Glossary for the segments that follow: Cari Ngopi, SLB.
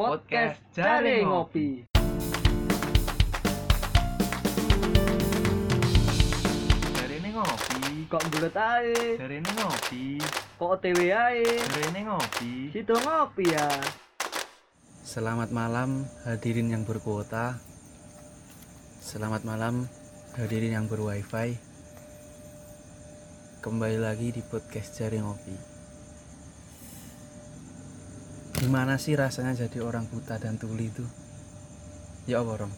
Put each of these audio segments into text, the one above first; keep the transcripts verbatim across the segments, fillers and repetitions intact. Podcast Cari Ngopi. Cari ini ngopi, kok bulet ae. Cari ini ngopi, kok O T W ae. Cari ini ngopi, situ ngopi ya. Selamat malam hadirin yang berkuota. Selamat malam hadirin yang berwifi. Kembali lagi di podcast Cari Ngopi. Gimana sih rasanya jadi orang buta dan tuli itu? Ya apa Rom?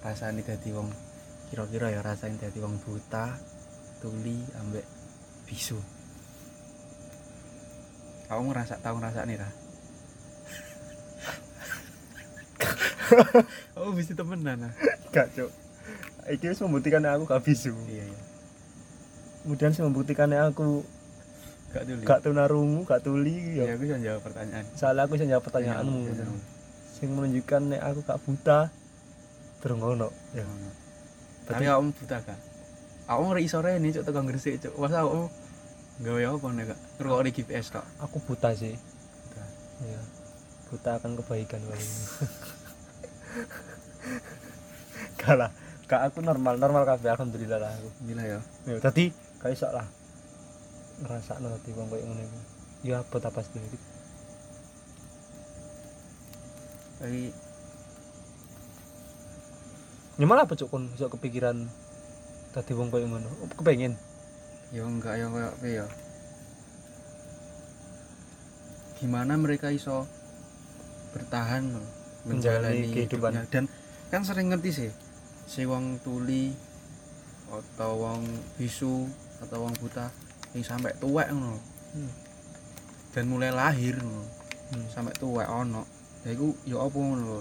Rasanya jadi wong kira-kira ya rasanya jadi wong buta, tuli, ambek bisu. Aku ngerasa tau ngerasa nih lah. Aku bisu temenan lah. Gak cok. Iki wis membuktikan aku gak bisu. Iya iya. Kemudian sih membuktikan aku Gak tuli. Gak tunarungu, gak tuli ya. Ya aku bisa jawab pertanyaan. Salah aku bisa jawab pertanyaanmu. Ya, sing menunjukkan nek aku gak buta. Terus ngono. Ya. Tapi aku buta gak? Aku ngeri sore nih cuk tekan Gresik cuk. Wes aku gawe apa nek gak ngerokok di G P S kok. Aku buta sih. Buta. Iya. Buta akan kebaikan kali ini. Kalah. Kak aku normal-normal kabeh alhamdulillah lah aku. Gila ya. Ya tadi kayak sok lah. Ngerasa nanti bang kayak mana itu? Ya buat apa sendiri? Tapi, nyaman apa cukun? Sok kepikiran tadi bang kayak mana? Kepengen? Ya enggak ya kayak apa ya? Gimana mereka iso bertahan loh, menjalani kehidupan hidupnya. Dan kan sering ngerti sih, si wong tuli atau wong bisu atau wong buta. Ini sampai tuwek ngono. Hmm. Dan mulai lahir ngono. Hmm. Sampai tuwek ono. Ya iku ya apa ngono lho.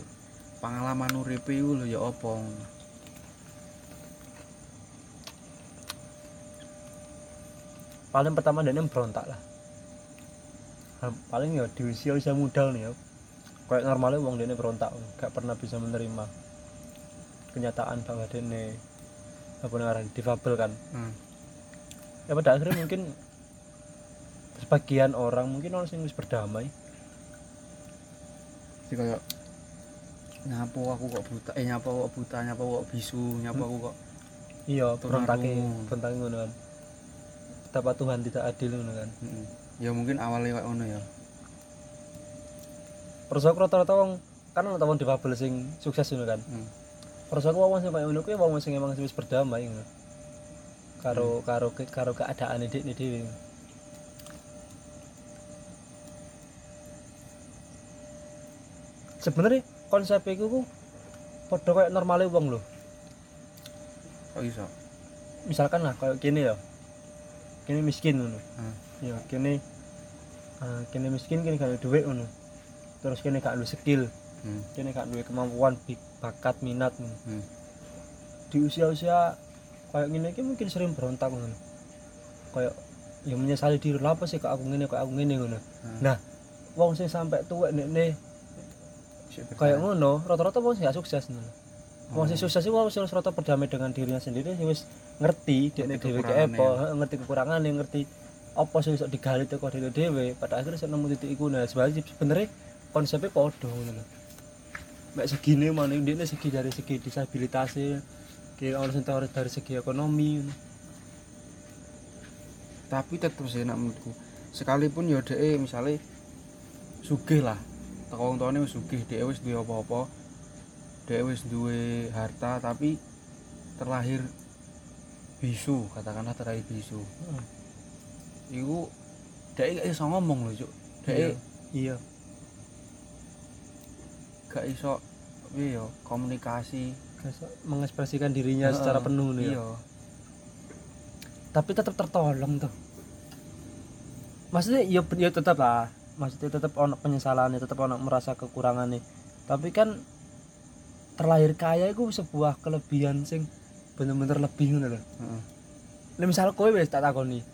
Pengalaman uripe iku lho ya apa ngono. Paling pertama dene berontak lah. Paling ya di usia usia muda nih ya. Kayak normalnya wong dene berontak, gak pernah bisa menerima kenyataan bahwa dene apa namanya difabel kan. Hmm. Ya pada akhirnya mungkin sebagian orang mungkin orang yang harus berdamai. Jadi kayak nyapa aku kok buta, eh nyapa kok buta, nyapa kok bisu, nyapa aku kok. Iya, berontaknya, berontaknya ngono kan. Betapa Tuhan tidak adil ngono kan. Heeh. Ya mungkin awalnya kayak ngono ya. Perso aku rata-rata wong kan ana tawon difabel sing sukses ngono kan. Heeh. Perso aku wong sing kayak ngono kuwi wong sing emang wis berdamai ngono. Karo, hmm. karo karo karo keadaan ini ini dewi. Sebenarnya konsep itu ku podo kayak normalnya uang loh. Kok bisa? Misalkan lah kayak gini ya, gini miskin loh. Hmm. Ya gini, uh, gini miskin gini gak ada duit loh. Terus gini gak ada skill, hmm. gini gak ada kemampuan, bakat, minat. Hmm. Di usia-usia kayak gini iki mungkin sering berontak ngono. Kayak ya menyesali diri lha apa sih kok aku ngene kok aku ngene ngono. Hmm. Nah, wong sing sampe tuwek nekne kayak ngono, rata-rata wong sing gak sukses ngono. Wong sing sukses iki wong sing rata berdamai dengan dirinya sendiri, wis ngerti dekne dhewe ki apa, ngerti kekurangane, ngerti apa sing iso digali teko dhewe-dhewe, pada akhirnya iso nemu titik iku. Nah, sebenarnya konsepnya padha ngono lho. Mek segine mene dekne segi dari segi disabilitase. Ya orang sentuh dari segi ekonomi. Tapi tetep sih nak menurutku. Sekalipun ya dhek misale sugih lah. Teko wong tuane wis sugih, dhek wis duwe apa-apa. Dhek wis duwe harta tapi terlahir bisu, katakanlah terlahir bisu. Heeh. Iku dhek gak iso ngomong lho, Cuk. Dhek iya. Gak iso piye ya komunikasi. Mengekspresikan dirinya uh, secara penuh nih. Iya. Ya. Tapi tetap tertolong tuh. Maksudnya ya, ya tetap lah. Maksudnya tetap ono penyesalannya, tetap ono merasa kekurangan nih. Tapi kan terlahir kaya itu sebuah kelebihan sing bener-bener lebih ngono lho. Heeh. Lah misal kowe wis tak takoni.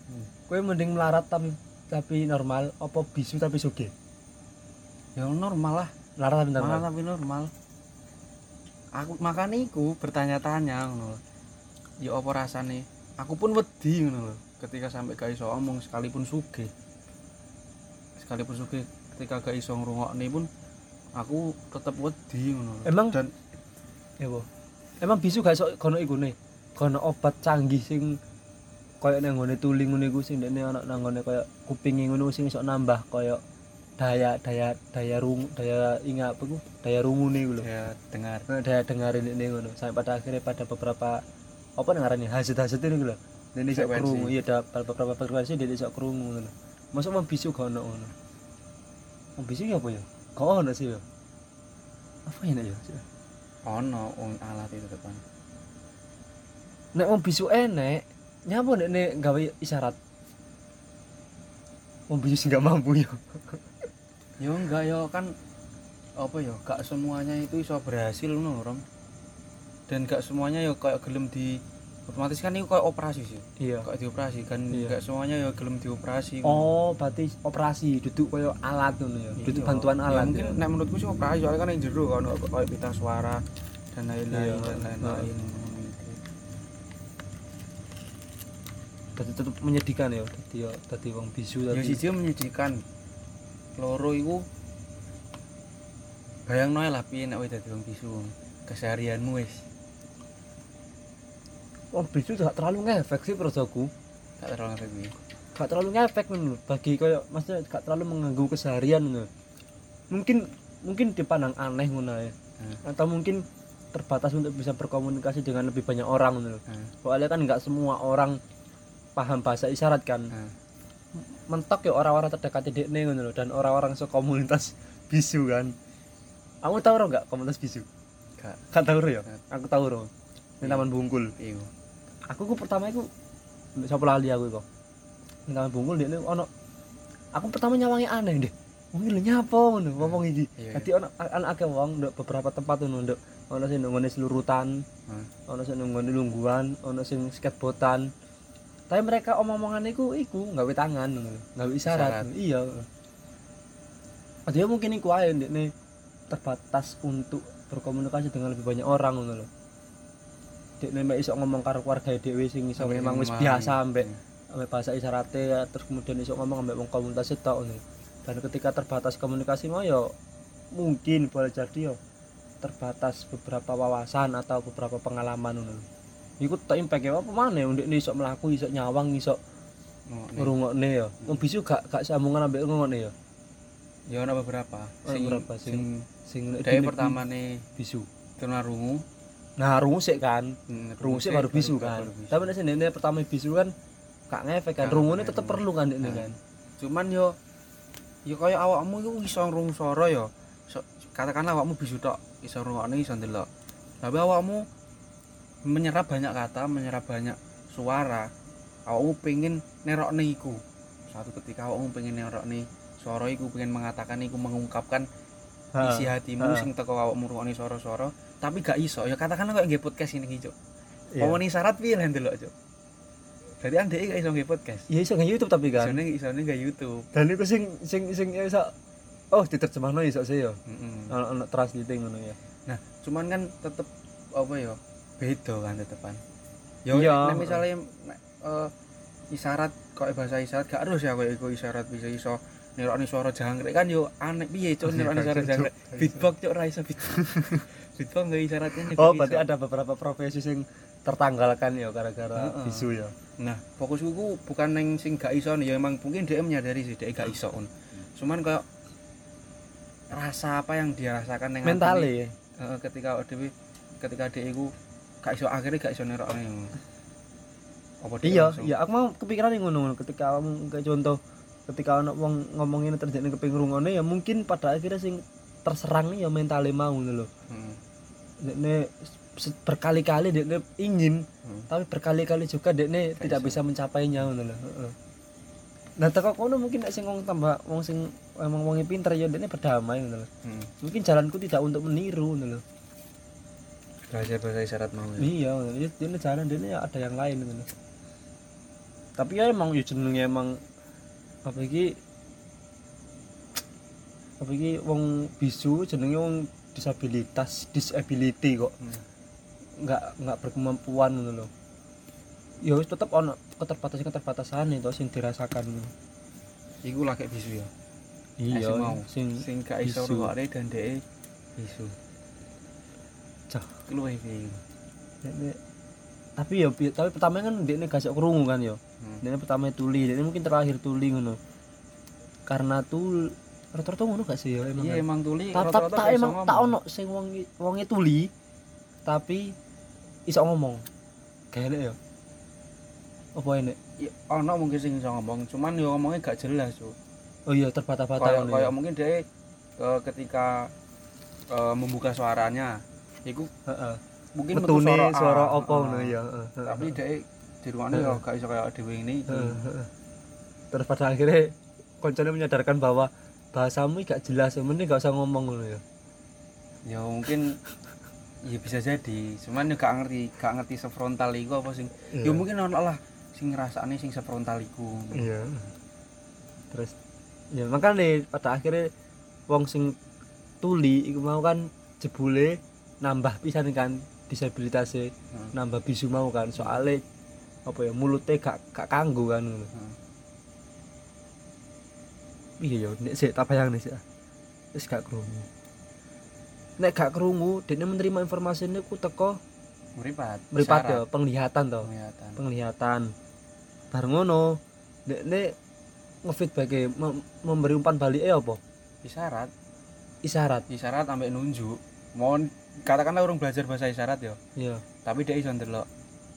Kowe mending melarat tapi, tapi normal apa bisu tapi sugih? Ya normal lah. Melarat tapi normal. Melarat tapi normal. Aku makane iku bertanya-tanya ngono lho. Ya apa rasane? Aku pun wedi ngono lho. Ketika sampai gak iso omong sekalipun sugih. Sekalipun sugih ketika gak iso ngrungokne pun aku tetep wedi ngono. Emang dan ya po. Emang bisu gak iso gono ikune. Gono obat canggih sing koyo nang ngone tuling ngene iku sing ndekne ana nang ngone koyo kupinge ngono sing iso nambah koyo daya daya daya rungu daya ingat apa ku daya rungune ku lho. Ya dengar. Daya dengarin ndekne ngono sampai pada akhirnya pada beberapa apa dengarane hasil-hasil niku lho. Ndekne iso krungu ya ada beberapa frekuensi ndekne iso krungu ngono. Mosok mung bisu gono ngono. Mung bisu ya apa ya? Kok ono sih ya? Apa ya nek ya? Ono wong alat itu depan. Nek wong bisu enek, nyapa nek nek gawe isyarat. Wong bisu sing gak mampu ya. Ya enggak ya kan apa ya? Gak semuanya itu iso berhasil ngono, Rom. Dan gak semuanya ya kayak gelem di otomatis kan itu kayak operasi sih. Iya. Kayak dioperasi kan iya. Gak semuanya ya gelem dioperasi. Oh, kan. Berarti operasi duduk koyo alat ngono ya. Duduk iya. Bantuan alat. Ya, mungkin ya. Nek menurutku sih operasi soalnya kan yang jero kan koyo pita suara dan lain-lain iya. Dan lain-lain. Berarti tetap menyedihkan ya. Dadi yo dadi wong bisu tapi. Ya siji menyedihkan. Loro iku bayangno ae lah piye nek wis dadi wong bisu keseharianmu wis. Wong bisu gak terlalu ngefek sih prosoku. Gak terlalu ngefek. Gak terlalu ngefek ngono bagi koyo maksudnya gak terlalu mengganggu keseharian ngono. Mungkin mungkin dipandang aneh ngono ya. Hmm. Atau mungkin terbatas untuk bisa berkomunikasi dengan lebih banyak orang ngono. Soalnya kan gak semua orang paham bahasa isyarat kan. Hmm. Mentok ya orang-orang terdekat dekne ngono lho dan orang-orang sekomunitas bisu kan. Kamu tahu ora enggak komunitas bisu? Gak. Gak tahu ora ya? Aku tahu ora. Ning Taman Bungkul. Iya. Aku ku pertama iku sapa lali aku iku. Ning Taman Bungkul dekne ono aku pertama nyawangi aneh deh. Wong iki lho nyapa ngono, wong iki. Dadi ono ana akeh wong nduk beberapa tempat ngono nduk. Ono sing nggone selurutan, ono sing nggone lungguhan, ono sing skateboardan. Tapi mereka omong-omongan iku iku gawe tangan ngono lho, gawe isyarat. Iya. Padahal mungkin iku ae ndekne terbatas untuk berkomunikasi dengan lebih banyak orang ngono lho. Dekne mek iso ngomong karo keluarga dhewe sing iso memang wis biasa ambek ambek bahasa isyarate terus kemudian iso ngomong ambek wong komunitas tok ngono. Dan ketika terbatas komunikasi mau ya mungkin boleh jadi ya terbatas beberapa wawasan atau beberapa pengalaman ngono. Iku tak impake apa maneh ndekne iso mlaku iso nyawang iso ngrungokne ya. Wong bisu gak gak sambungan ambek ngrungokne ya. Ya ana beberapa sing sing sing dhewe pertamane bisu. Tunarungu. Nah, rungu sik kan. Hmm, rungu sik baru bisu kan. Baru tapi nek sing ndekne pertama bisu kan gak ngefek kan. Rungune tetep perlu kan ndekne kan. Cuman yo yo kaya awakmu iku iso ngrungu swara ya. So, katakanlah awakmu bisu tok iso ngrungokne iso ndelok. Tapi awakmu menyerap banyak kata, menyerap banyak suara. Awakmu pengen nerokne iku. Satu ketika awakmu pengen nerokne swara iku, pengen mengatakan iku, mengungkapkan ha, isi hatimu ha. Sing teko awakmu ngrungokne swara-swara, tapi gak iso. Ya katakanlah kok nggih podcast ini iki, Cuk. Pomone syarat piye lha ndelok, Cuk. Berarti andeke gak iso nggih podcast. Ya iso nggih YouTube tapi kan. Isone isone nggih YouTube. Dan iku sing sing sing iso oh diterjemahno iso sih ya. Heeh. Ono translating ngono ya. Nah, cuman kan tetep apa ya? Beda kan tetepan. Ya nek misale uh, isyarat kok bahasa isyarat gak harus ya koyo iku isyarat bisa iso nirokne swara jangkrik kan yo aneh piye cuk nirokne swara jangkrik. Beatbox cuk ora iso beatbox. Beatbox gak isyaratnya. Oh, berarti ada beberapa profesi sing tertanggalkan ya gara-gara uh-uh. bisu ya. Nah, fokusku ku bukan nang sing gak iso ya emang mungkin dia menyadari sih dia gak iso. Cuman koyo rasa apa yang dia rasakan nang mentale heeh ketika dhewe ketika dhek iku gak iso akhirnya gak iso nerokne. Apa iya, iya aku mau kepikiran ngono-ngono ketika kamu kayak contoh ketika ana wong ngomongin terjadi keping rungone ya mungkin pada akhirnya sing terserang ya mentale mau ngono lho. Heeh. Dekne berkali-kali dekne ingin hmm. tapi berkali-kali juga dekne tidak iso bisa mencapainya ngono lho. Heeh. Nah teko kono mungkin nek sing wong tambah wong sing emang wong pinter ya dekne berdamai ngono lho. Hmm. Mungkin jalanku tidak untuk meniru ngono lho. Belajar bahasa isyarat mau ya? Iya, ini jalan dia ada yang lain gitu. Tapi ya emang ya jenenge emang apa iki apa iki wong bisu jenenge wong disabilitas disability kok hmm. nggak nggak berkemampuan gitu loh ya wis tetep ono keterbatasan keterbatasan itu sing dirasakan iku lagi bisu ya Iya mau sing sing gak iso ruware dandeke isu. Cah, keluwe iki. Nek tapi ya tapi pertama kan dekne gak iso krungu kan ya. Hmm. Dekne pertama tuli, dekne mungkin terakhir tuli ngono. Karena tul rata-rata ngono gak sih ya emang. Iya emang tuli rata-rata tak emang tak ono sing wong wonge tuli tapi iso ngomong. Galek ya. Apa ini? Ya ono mungkin sing iso ngomong, cuman ya ngomongnya gak jelas, Cuk. Oh iya terbata-bata kan. Kayak mungkin dia uh, ketika uh, membuka suaranya iku heeh. Uh, uh. Mungkin metu suara suara apa ngono ya. Tapi dia di ruangannya ya gak iso kayak dhewe ngene iki. Terus pada akhirnya koncone menyadarkan bahwa bahasamu gak jelas, mending gak usah ngomong ngono ya. Ya mungkin ya bisa jadi, cuman ya gak ngerti, gak ngerti sefrontal iku apa sing. Yeah. Ya mungkin ono lah sing ngrasakne sing sefrontal iku. Iya. Yeah. Terus ya makanya pada akhirnya wong sing tuli iku mau kan jebule nambah pisan kan disabilitase hmm. nambah bisu mau kan soalnya apa ya mulutnya gak gak kanggo kan ngono. Hmm. Iya yo nek sik tak bayangne sik. Wis gak krungu. Nek gak krungu dene menerima informasi niku teko mripat. Mripat yo penglihatan to. Penglihatan. Penglihatan. Bar ngono dekne ngefeedbacke mem- memberi umpan balike apa? Isyarat. Isyarat. Isyarat sampai nunjuk. Mohon katakanlah urung belajar bahasa isyarat ya. Iya. Tapi dhek iso ndelok.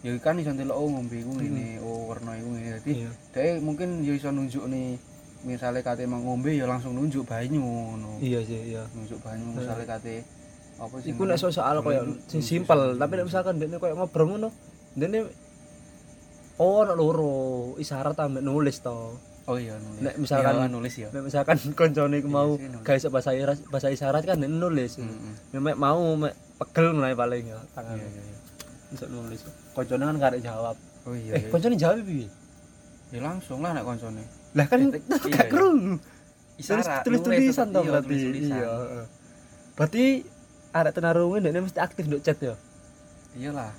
Ya kan iso ndelok oh ngombe iku ngene, oh warna iku ngene. Dadi dhek mungkin ya iso nunjukne misale kate ngombe ya langsung nunjuk banyu ngono. Iya sih, iya. Nunjuk banyu misale kate apa sih? Iku nek soal koyo sing simpel, tapi nek misalkan dhekne koyo ngobrol ngono, dhekne oh ana loro isyarat sampe nulis to. Oh iya nulis. Nek misalkan iya, nulis ya. Nek misalkan koncone iku mau guys bahasa bahasa isyarat kan nulis. Heeh. Nek mau mek pegel mulai paling ya tangan. Iya iya. Iso nulis. Koncone kan karek jawab. Oh iya. Eh koncone jawab piye? Ya langsung lah nek koncone. Lah kan gak krungu. Isyarat tulis-tulisan to berarti. Iya, heeh. Berarti arek tunarungu ndekne mesti aktif nduk chat ya. Iyalah.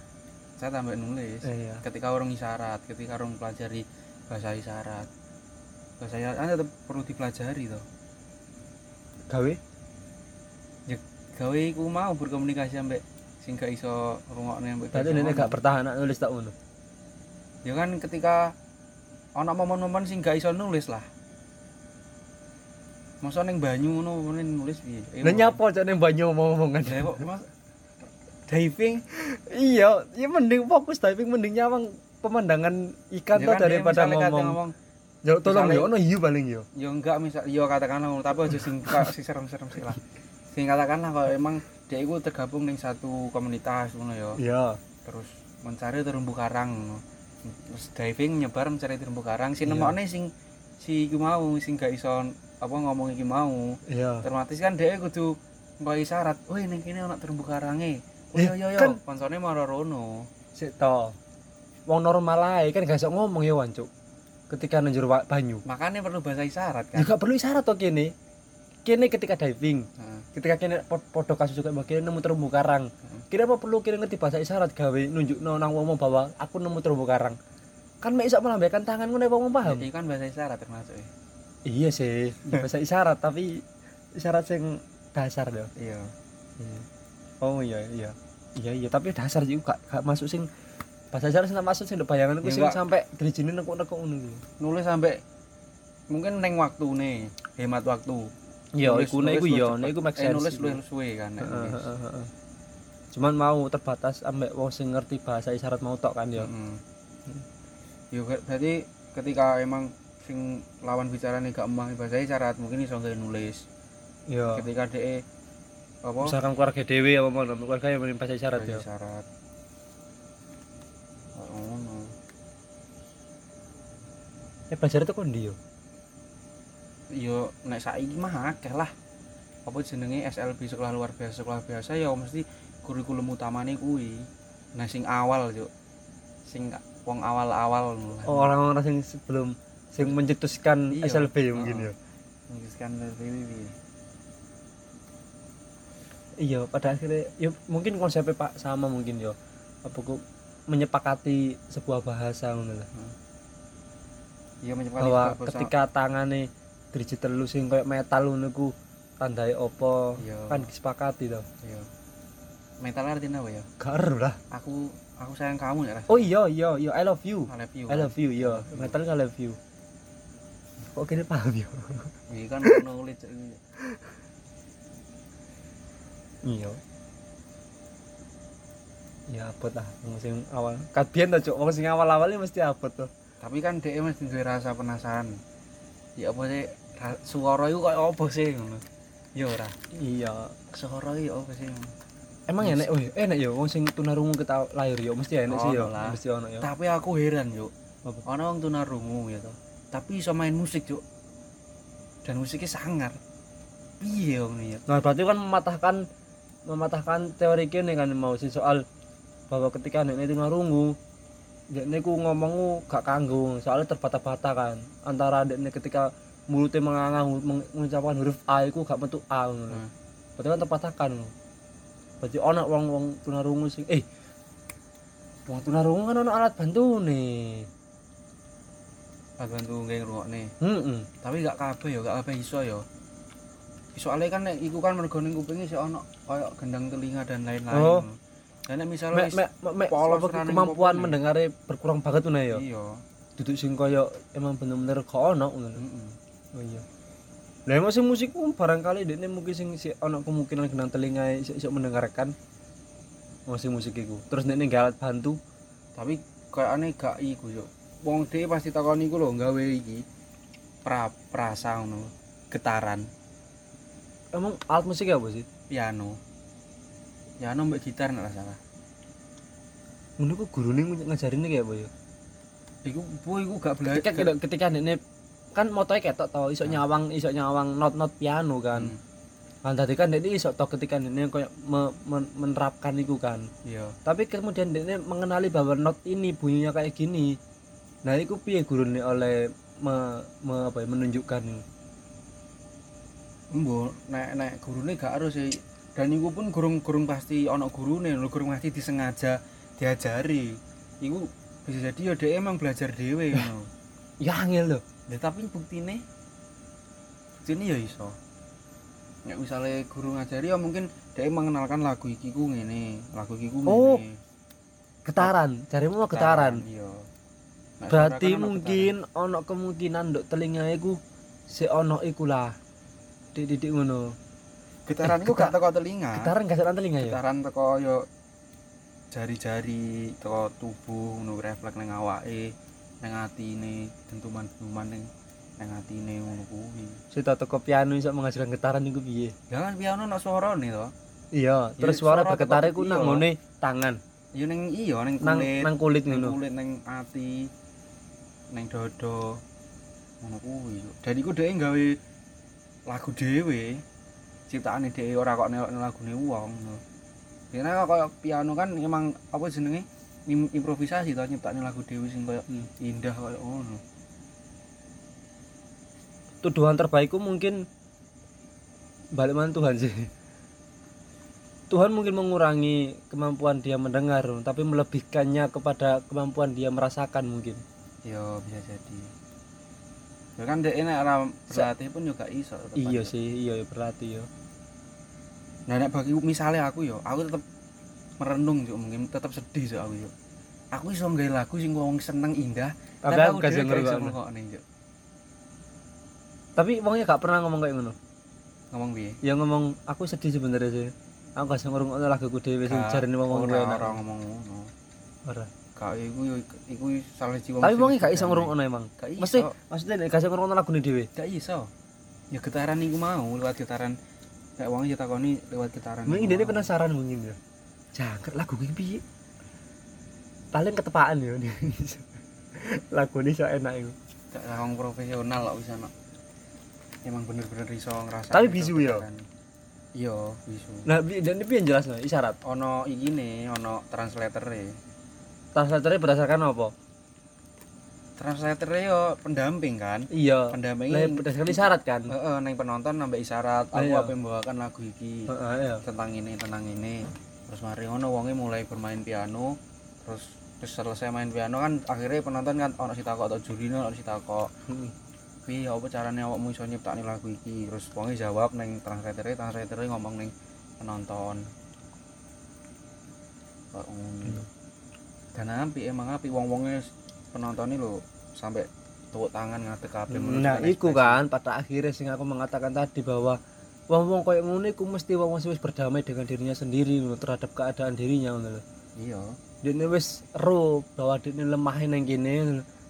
Saya tambah nulis. Iya. Ketika orang isyarat, ketika orang pelajari bahasa isyarat. Bahasa isyarat tetap perlu dipelajari toh. Gawe? Ya gawe iku mau berkomunikasi ambek sing gak iso rungokne ambek. Dadi nek gak bertahan nak nulis tak ngono. Ya kan ketika ana momen-momen sing gak iso nulis lah. Masa ning banyu ngono men nulis piye? Lah nyapa cak ning banyu omong-omongan. Lah kok Mas diving? Iya, ya mending fokus diving mending nyawang pemandangan ikan toh daripada ngomong. Ya tolong yo ono hiu paling yo. Ya enggak misal yo katakanlah tapi aja sing sing serem-serem sik lah. Sing katakanlah kalau emang dhek iku tergabung ning satu komunitas ngono yo. Iya. Terus mencari terumbu karang ngono. Terus diving nyebar mencari terumbu karang sing nemokne sing si iku mau sing gak iso apa ngomong iki mau. Iya. Otomatis kan dhek kudu nggawe syarat. Weh ning kene ono terumbu karange. Oh yo yo yo pancone maro rono. Sik to. Wong normal ae kan gak iso ngomong yo wancuk. Ketika nang jero banyu. Makanya perlu bahasa isyarat kan. Ya gak perlu isyarat to kene. Kene ketika diving. Hmm. Ketika kene podo kasus juga bagian nemu terumbu karang. Hmm. Kira apa perlu kene ngerti bahasa isyarat gawe nunjukno nang wong bahwa aku nemu terumbu karang. Kan mek iso melambaikan tangan ngono nek wong paham. Iki kan bahasa isyarat termasuk. Iya sih, bahasa isyarat tapi isyarat sing dasar lho. Iya. Hmm. Oh iya iya. Iya iya tapi dasar juga gak masuk sing bahasa isyarat sampe maksud sing bayangan iku sing sampe drijine nekuk-nekuk ngono. Nulis sampe mungkin ning waktune, hemat waktu. Ya iku nek iku ya, nek iku maksud nulis luwih suwe kan nek nulis. Cuman mau terbatas ambek wong sing ngerti bahasa isyarat mau tok kan ya. Heeh. Ya berarti ketika emang sing lawan bicarane gak memahami bahasa isyarat mungkin iso gawe nulis. Ya. Ketika dhek apa misalkan keluarga dhewe apa ngono, keluarga yang bahasa isyarat ya. Eh belajar itu kondi yo. Yo nek saiki mah akeh lah. Apa jenenge S L B sekolah luar biasa sekolah biasa ya mesti kurikulum utamane kuwi. Nah sing awal yo. Sing wong awal-awal ngono. Oh, orang-orang sing sebelum sing mencetuskan iyo. S L B yo mungkin yo. Mencetuskan S L B iki. Iya, pada akhirnya yo mungkin konsepnya Pak sama mungkin yo. Apa kok menyepakati sebuah bahasa ngono lah. Hmm. Iya menyepakati bahwa ketika tangane driji telu sing koyo metal ngono ku tandai apa kan disepakati to. Iya. Metal artinya apa ya? Garu lah. Aku aku sayang kamu ya. Oh iya iya iya I love you. I love you. I love you iya. Metal I love you. Kok kene paham yo. Iki kan nulis iki. Iya. Ya abot lah musim awal. Kadien to cuk wong sing awal-awalnya mesti abot to. Tapi kan dhek mesti duwe rasa penasaran. Ya apa sih suara iku koyo apa sih ngono. Ya ora. Iya, suara iki apa sih. Emang enak oh enak yo wong sing tunarungu kita lahir yo mesti enak sih yo. Mesti ono yo. Tapi aku heran yo. Ono wong tunarungu ya to. Tapi iso main musik cuk. Dan musiknya sangar. Piye wong niat. Nah, berarti kan mematahkan mematahkan teori kene kan mau sih soal bahwa ketika nek itu ngarungu nek niku ngomongku gak kanggo soalnya terbata-bata kan antara nek ketika mulutnya menganga mengucapkan huruf A iku gak metu A ngono. Hmm. Berarti kan terbatakan. Berarti ana wong-wong tunarungu sing eh wong tunarungu kan ana alat bantune. Alat bantu nggae ngrungokne. Heeh. Tapi gak kabeh ya gak kabeh iso ya. Soalnya kan nek iku kan mergo ning kupinge sik ana kaya gendang telinga dan lain-lain. Oh. Karena misalnya mek mek kemampuan mendengarnya berkurang banget tuh ya. Iya. Duduk sing koyo emang bener-bener gak ono ngono. Heeh. Oh iya. Lah emang sing musik um, barangkali dekne mungkin sing si ono kemungkinan gendang telinga iso mendengarkan musik musik iku. Terus dekne nggalat bantu. Tapi kayakane gak iku yo. Wong dhewe pasti takon iku lho gawe iki. Pra prasa ngono, getaran. Emang alat musik apa sih? Piano. Ya ana mbek gitar nek salah. Ngono ku gurune ngajarine kaya apa ya? Iku opo iku gak belajar. Ketika ketika ndekne kan motoe ketok to iso nyawang iso nyawang not-not piano kan. Kan dadi kan ndekne iso to ketika ndekne koyo menerapkan iku kan. Iya. Tapi kemudian ndekne mengenali bahwa not ini bunyinya kayak gini. Nah, iku piye gurune oleh me, me, apa ya, menunjukkan. Mbo nek nek gurune gak harus sih. Dan iku pun gurung-gurung pasti ana gurune, lho gurung pasti disengaja diajari. Iku bisa jadi ya dhek emang belajar dhewe ngono. Ya angel lho. Lah tapi buktine buktine ya iso. Nek misale guru ngajari ya mungkin dhek mengenalkan lagu iki ku ngene, lagu iki ku ngene. Oh. Getaran, jarimu getaran. Iya. Nah, berarti mungkin ana kemungkinan nduk telingae ku sik ana iku lah. Dik-dik ngono. Getaran iku eh, gak teko telinga. Getaran gak teko telinga ya. Getaran teko yo jari-jari teko tubuh ngono refleks ning awake, ning atine, dentuman-dentuman ning ning atine ngono kuwi. Sita teko piano iso mengajarkan getaran iku piye? Ya kan piano ana no suarane to. Iya, terus ya, suara bergetar iku nang ngene tangan. Ya ning iya ning kulit. Nang kulit ngono. Kulit ning ati, ning dada ngono kuwi. Dan iku dhek gawe lagu dhewe. Ciptaane dhewe ora kok nelok lagune wong. Dene kok piano kan emang apa jenenge improvisasi to nyiptane lagu dhewe sing koyo indah koyo ngono. Tuduhan terbaikku mungkin balik man Tuhan sih. Tuhan mungkin mengurangi kemampuan dia mendengar tapi melebihkannya kepada kemampuan dia merasakan mungkin. Yo bisa jadi. Ya kan dhek nek ora berlatih pun juga iso. Iya sih, iya berlatih yo. Nah nek bagi misalnya aku yo, aku tetep merenung yo, mungkin tetep sedih yo aku yo. Aku iso nggawe lagu sing wong seneng indah, tapi aku gak iso ngokne yo. Tapi wong e gak pernah ngomong kayak ngono. Ngomong piye? Ya ngomong aku sedih sebenarnya sih. Aku gak iso ngrungokno laguku dhewe sing jarene wong ngono. Ora ngomong ngono. Ora. Kau iku iku salah jiwa. Tapi wong gak iso ngrungokno emang. Mesti maksudnya nek gak iso ngrungokno lagune dhewe. Gak iso. Ya getaran niku mau lewat getaran. Nek wong ya takoni lewat getaran. Mungkin dhekne penasaran mungkin ya. Jangkrik lagu iki piye? Paling ketepaan ya. Lagune iso enak iku. Gak wong profesional kok bisa nok. Emang bener-bener iso ngrasakno. Tapi bisu ya. Iya, bisu. Nah, dhekne piye jelasno isyarat? Ono ikine, ono translator-e. Translatornya berdasarkan apa? Translatornya yo pendamping kan? Iya. Pendampingnya berdasarkan isyarat kan? Heeh, nang penonton nambah isyarat. Aku ape mbawakan lagu iki. Heeh, iya. Tentang ini, tentang ini. Terus mari ngono wonge mulai bermain piano, terus terus selesai main piano kan akhirnya penonton kan ono sing takok to jurine, ono sing takok. Heeh. piye apa carane awakmu iso nyiptakne lagu iki, terus wonge jawab ning translator-e, translator-e ngomong ning penonton. Kok ngono. Dan apik emang apik wong-wonge penonton iki lho sampai tepuk tangan ngadeg kabeh. Nah, iku kan pada akhirnya sing aku mengatakan tadi bahwa wong-wong koyo ngene iku mesti wong-wong wis berdamai dengan dirinya sendiri lho, terhadap keadaan dirinya ngono lho. Iya. Dene wis ero bahwa dene lemah nang kene,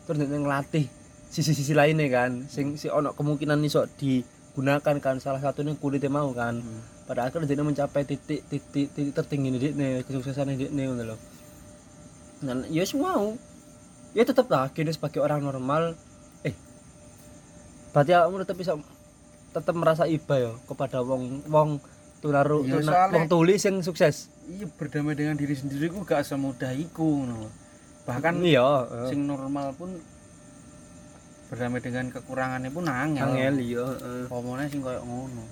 terus dene nglatih sisi-sisi lainnya kan sing si ono kemungkinan iso digunakan kan, salah satunya kulitnya mau kan. Hmm. Pada akhirnya dene mencapai titik titik titik tertinggi dene kesuksesan dene ngono lho. Dan ya wis mau. Ya tetep lah kene sebagai orang normal eh berarti aku tetep iso tetep merasa iba ya kepada wong-wong tunaru ya, tuna, wong tuli sing sukses. Iya, berdamai dengan diri sendiri ku gak semudah iku ngono. Bahkan iya, uh. sing normal pun berdamai dengan kekurangannya pun angel. Angel iya, heeh. Uh. Omone sing koyo ngono.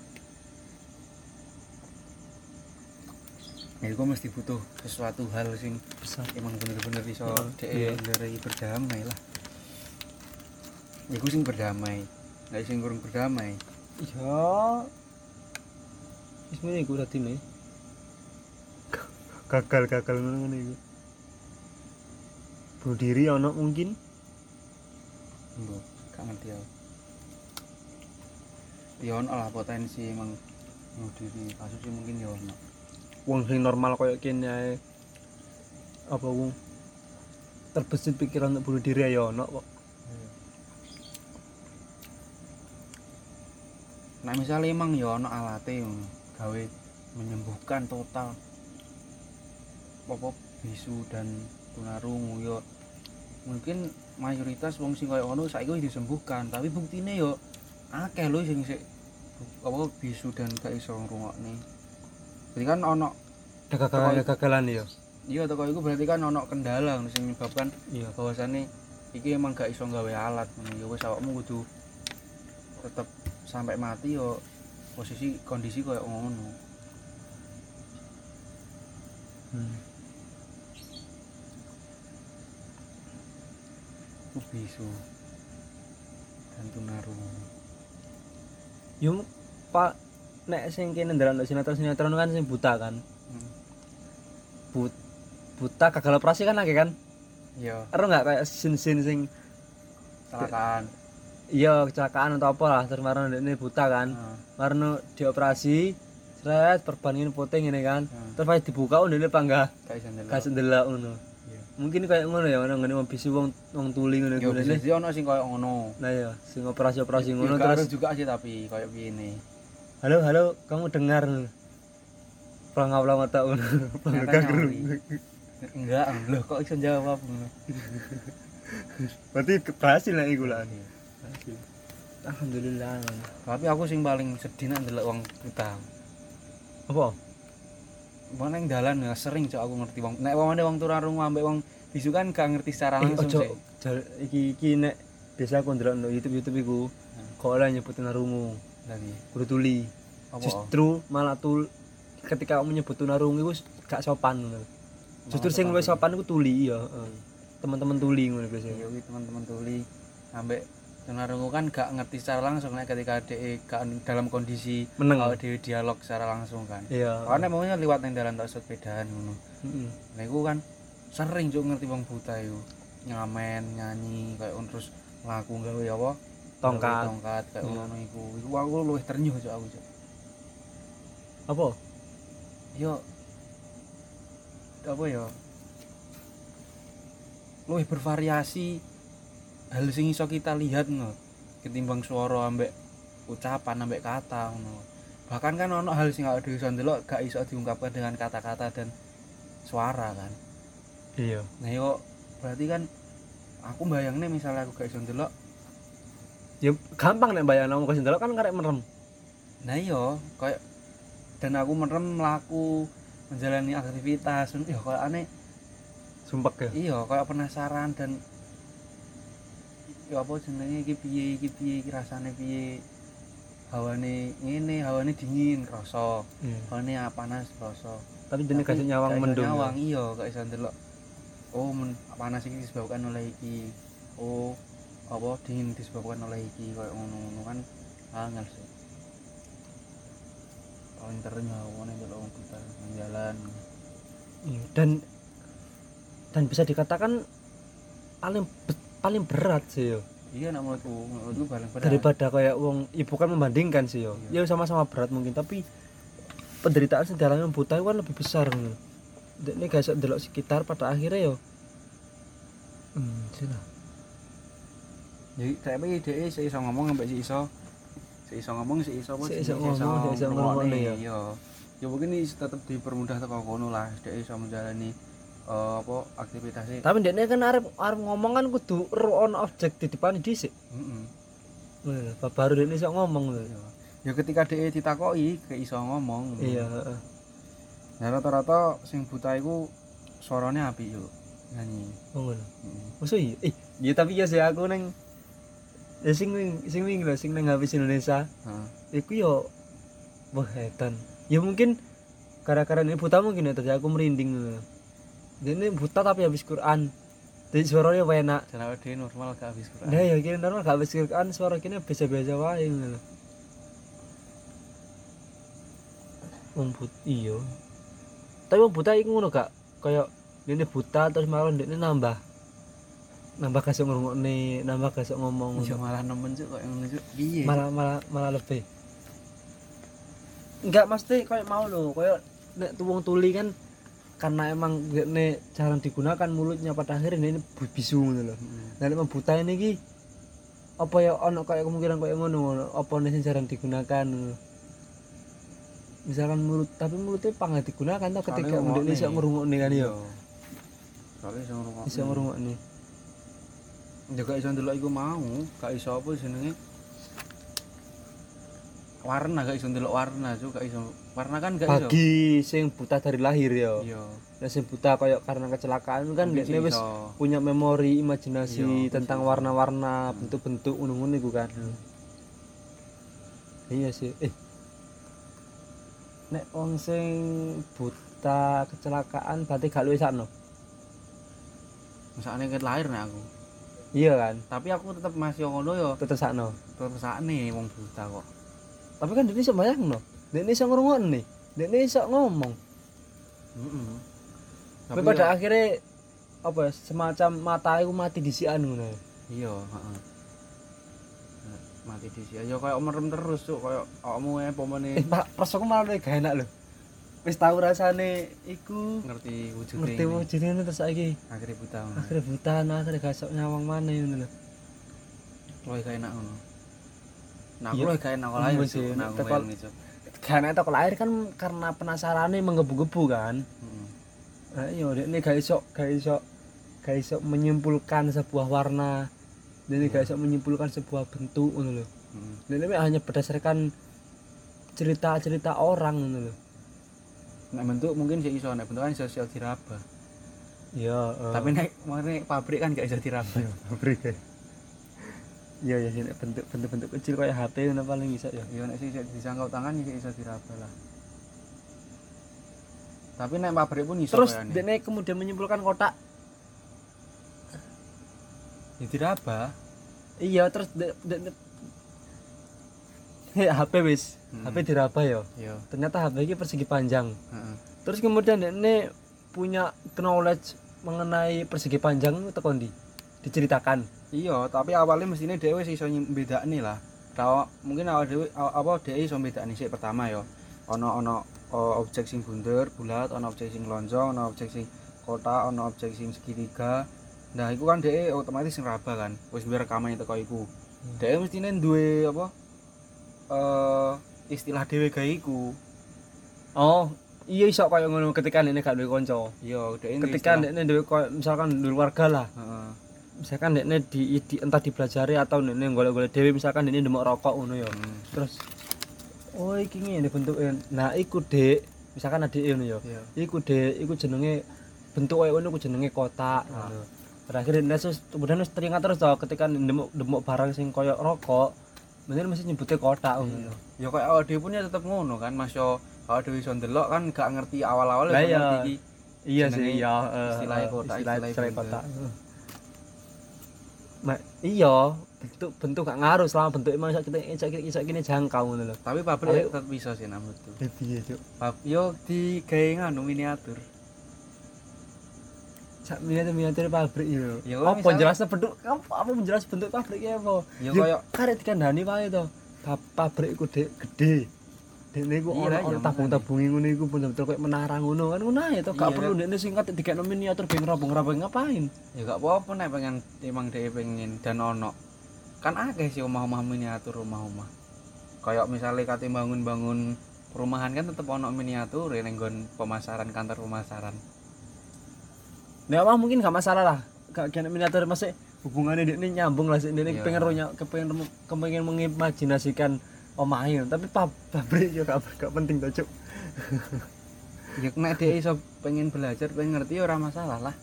Ya iku mesti butuh sesuatu hal sing besar. Emang bener-bener iso uh, dhek nderek berdamai lah. Iku sing berdamai. Nek sing kurang berdamai. Iya. Wis meneh iku dadi ne. Gagal-gagal ngono iku. Bunuh diri ana mungkin. Mbok, gak ngerti aku. Ya ono lah potensi emang bunuh diri, kasus sih mungkin ya ono. Wong sing normal koyo kene ae apa wong terbesit pikiran untuk bunuh diri ya ono kok. Nah misale emang ya ana alate gawe menyembuhkan total popop bisu dan tunarungu yo mungkin mayoritas wong sing kaya ngono saiki wis disembuhkan, tapi buktine yo akeh lho sing sik apa bisu dan gak iso ngrungokne. Berarti kan ana kegagalan yo. Iya to kok iku berarti kan ana kendala sing menyebabkan iya bahwasane iki emang gak iso gawe alat ngono yo wis awakmu kudu tetep sampai mati yo posisi kondisi koyo ngono. Hmm. Ku bisu dan tunarungu. Yo Pak nek sing kene ndelok sinetron-sinetron kan sing buta kan. Hmm. But, buta gagal operasi kan akeh kan? Iya. Ero enggak kayak sin-sin sing kecelakaan. Iya kecelakaan atau apa lah, terus marno ini buta kan, hmm. marno dioperasi, seret perbandingin puting ini kan, hmm. terus pas dibuka udah ini panggah, kayak sendela uno, yeah. Mungkin kayak ngono ya, orang ngono bisu wong wong tuli ngono ngono. Iya bisu ono sing kayak ngono. Nah ya, sing operasi operasi ngono terus juga sih tapi kayak begini. Halo halo, kamu dengar? Pelangau pelangau tak uno, pelangau enggak, loh kok bisa jawab? Berarti berhasil lah iku lah. Alhamdulillah. Tapi aku sing paling sedih nek ndelok wong buta. Apa? Wong nang dalan ya sering cok aku ngerti wong. Nek wong wong tunarungu ambek wong bisu kan gak ngerti secara langsung sih. Iki iki nek biasa aku ndelok no YouTube-YouTube iku kok ora nyebut tunarungu. Lah iki kudu tuli. Justru malah tul ketika kamu nyebut tunarungu iku gak sopan ngono. Justru sing wis sopan iku tuli ya. Teman-teman tuli ngono biasa. Iya iki teman-teman tuli ambek tunarungu kan gak ngerti secara langsung nek ketika dhek dalam kondisi meneng dhewe dialog secara langsung kan. Iya. Karena maunya liwat nang dalan tok sepedaan ngono. Heeh. Lah iku kan sering juk ngerti wong buta iku ngamen, nyanyi kayak terus laku gawe apa? Tongkat. Tongkat kayak ngono iku. Iku aku luwih ternyuh juk aku juk. Apa? Yo apa ya? Luwih bervariasi hal sing iso kita lihat ngono ketimbang swara ambek ucapan ambek kata ngono. Bahkan kan ono hal sing awake dhewe iso ndelok gak iso diungkapkan dengan kata-kata dan suara kan. Iya. Nah yo berarti kan aku bayangne misalnya aku gak iso ndelok ya gampang nek bayangno aku iso ndelok kan karek merem. Nah iya koyo dan aku merem mlaku menjalani aktivitas yo koyo aneh sumpek ya. Iya koyo penasaran dan ya apa jenenge iki piye iki piye iki rasane piye hawane ngene hawane dingin rasa yeah. Hawane panas rasa tapi jenenge gak nyawang mendung nyawang iya gak iso ndelok oh men, panas iki disebabkan oleh iki oh apa dingin disebabkan oleh iki koyo ngono-ngono kan angel sih. Paling ternyawane kalau wong kita jalan. Iya, dan dan bisa dikatakan paling paling berat sih yo. Iya nek menurutku, menurutku paling berat. Daripada kayak wong ibu kan membandingkan sih yo. Ya sama-sama berat mungkin, tapi penderitaan sing dialami wong buta kan lebih besar ngono. Dekne gak iso ndelok sekitar pada akhirnya yo. Hmm, jelas. Jadi kayak iki dhek iso iso ngomong sampai si iso si iso ngomong si iso si iso ngomong si iso ngomong yo. Ya mungkin ini tetap dipermudah teko kono lah dhek iso menjalani Uh, apa aktivitasnya. Tapi ndekne kan arep arep ngomong kan kudu on objek di depan dhisik. Heeh. Mm-hmm. Nah, baru ndekne iso ngomong lho. Ya ketika dhek ditakoki gak iso ngomong. Iya, heeh. Nah, rata-rata sing buta iku suarane apik yo. Nyanyi. Oh ngono. Mosok iya. Eh, ya tapi ya sih aku nang ya sing sing wing lho sing nang H P Indonesia. Heeh. Iku yo wah edan. Ya mungkin gara-gara ini buta mungkin ya tadi aku merinding lho. Dene buta tapi habis Quran. Dene suaranya enak. Jangan dene normal gak habis Quran. Nah, ya kene normal gak habis Quran, suara kene biasa-biasa wae ngono. Wong buta iya. Tapi wong buta iku ngono gak kayak dene buta terus malah dene nambah. Nambah kasih ngrungokne, nambah kasih ngomong. Iso malah nemen cuk kok ngono cuk. Piye? Malah malah malah lebih. Enggak mesti koyo mau lho, koyo nek wong tuli kan karena emang ini jarang digunakan mulutnya pada akhirnya ini bisu gitu loh. Hmm. Nah, emang buta ini ki apa ya ono kayak kemungkinan kayak ngono apa ini jarang digunakan misalkan mulut tapi mulutnya pangga digunakan tau ketika mulut ini bisa ngerungok nih kan ya soalnya bisa ngerungok bisa ngerungok nih ya gak bisa ngelok iku mau gak bisa apa senengnya warna gak iso ndelok warna so gak iso warna kan gak iso bagi sing buta dari lahir ya iya nek sing buta kaya karena kecelakaan kan nek wis punya memori imajinasi yo, tentang iso. Warna-warna hmm. bentuk-bentuk ngono-ngono iku kan hmm. iya sih eh nek wong sing buta kecelakaan berarti gak luwes sakno masane ket lahir nek aku iya kan tapi aku tetep masih ngono yo tetep sakno tetep sakne wong buta kok. Tapi kan dene iso bayangno. Dene iso ngrungokne. Dene iso ngomong. Heeh. Mm-hmm. Tapi pada ya, akhirnya apa ya semacam mata iku mati dhisikan ngono. Iya, heeh. Mati dhisikan ya koyo merem terus cuk, koyo awakmu e pomone. Eh, presoku malah luwih gak enak lho. Wis tau rasane iku ngerti wujude. Ngerti wujudene terus saiki. Akhire buta. Akhire buta, akhire gak iso nyawang maneh ngono lho. Luwih gak enak ngono. Nah, aku lho gak enak lahir sih. Nah, gak enak aku lahir kan karena penasarannya menggebu-gebu kan. Heeh. Nah, iya dekne gak iso gak iso gak iso menyimpulkan sebuah warna. Dekne gak iso menyimpulkan sebuah bentuk ngono lho. Heeh. Dekne hanya berdasarkan cerita-cerita orang ngono lho. Nek bentuk mungkin sih iso nek bentuk kan sosial diraba. Iya, tapi nek mari pabrik kan gak iso diraba. Pabrik. Iya ya sih bentuk bentuk-bentuk kecil kayak H T ngono paling bisa ya. Iya nek sih disangkau tangan ya iso diraba lah. Tapi nek pabrik pun iso. Terus dene kemudian menyimpulkan kotak. Ya diraba. Iya terus de, de, de. H P wis. Hmm. H P diraba ya. Iya. Ternyata H P iki persegi panjang. Heeh. Terus kemudian dene punya knowledge mengenai persegi panjang teko ndi? Diceritakan. Iya, tapi awalnya mestine dhewe iso mbedakne lah. Tahu mungkin awal dhewe apa dhewe iso mbedakne sik pertama ya. Ana-ana objek sing bunder, bulat, ana objek sing lonjong, ana objek sing kotak, ana objek sing segitiga. Nah, iku kan dhewe otomatis ngraba kan. Wis biar rekamane teko iku. Hmm. Dhewe mestine duwe apa uh, istilah dhewe gawe iku. Oh, iya iso kaya ngono ketika ndekne gak duwe kanca. Iya, dhewe ketika ndekne duwe misalkan duwe keluarga lah. Heeh. Misalkan dekne di, di entah dipelajari atau dekne golek-golek dhewe misalkan dekne ndemok rokok ngono ya. Hmm. Terus oh iki ngene bentuke. Nah, iku Dik, misalkan adike ngono ya. Yeah. Iku Dik, iku jenenge bentuk koyo ngono iku jenenge kotak ngono. Terakhir nek terus kemudian wis teringat terus to ketika ndemok-ndemok barang sing koyo rokok, bener mesti nyebute kotak ngono. Yeah. Ya koyo awake dhewe pun ya tetep ngono kan, Mas yo awake dhewe iso ndelok kan gak ngerti awal-awal nah, ya ngerti iki. Iya sih ya istilah kotak, istilah kotak. Mak Iya, bentuk bentuk gak ngaruh selama bentuk emang iso kene iso kene jangkau ngono lho. Tapi pabrik tetep iso sih nang itu. Piye, Cuk? Yo digawe nganu miniatur. Sak miniatur-miniatur pabrik yo. Apa jelasnya bentuk apa menjelas bentuk pabriknya apa? Yo koyo karek dikandani wae to. Pabrik iku gede. Dene iku ora tabung-tabungi ngene iku bener-bener koyo menara ngono kan ngono ae to gak perlu ndekne singkat dikekno miniatur ben ngrabung-ngrabung ngapain. Ya gak apa-apa nek pengen emang dhewe pengen dan ono. Kan akeh sih omah-omah miniatur omah-omah. Kayak misale kate bangun-bangun perumahan kan tetep ono miniatur ning nggon pemasaran kantor pemasaran. Nek omah mungkin gak masalah lah. Gak kene miniatur mesti hubungane ndekne nyambung lah sik ndekne kepengin ronya kepengin kepengin mengimajinasikan omahe, tapi pabrik yo gak, gak penting to, Cuk. Ya nek dhek iso pengen belajar, pengen ngerti ora masalah lah.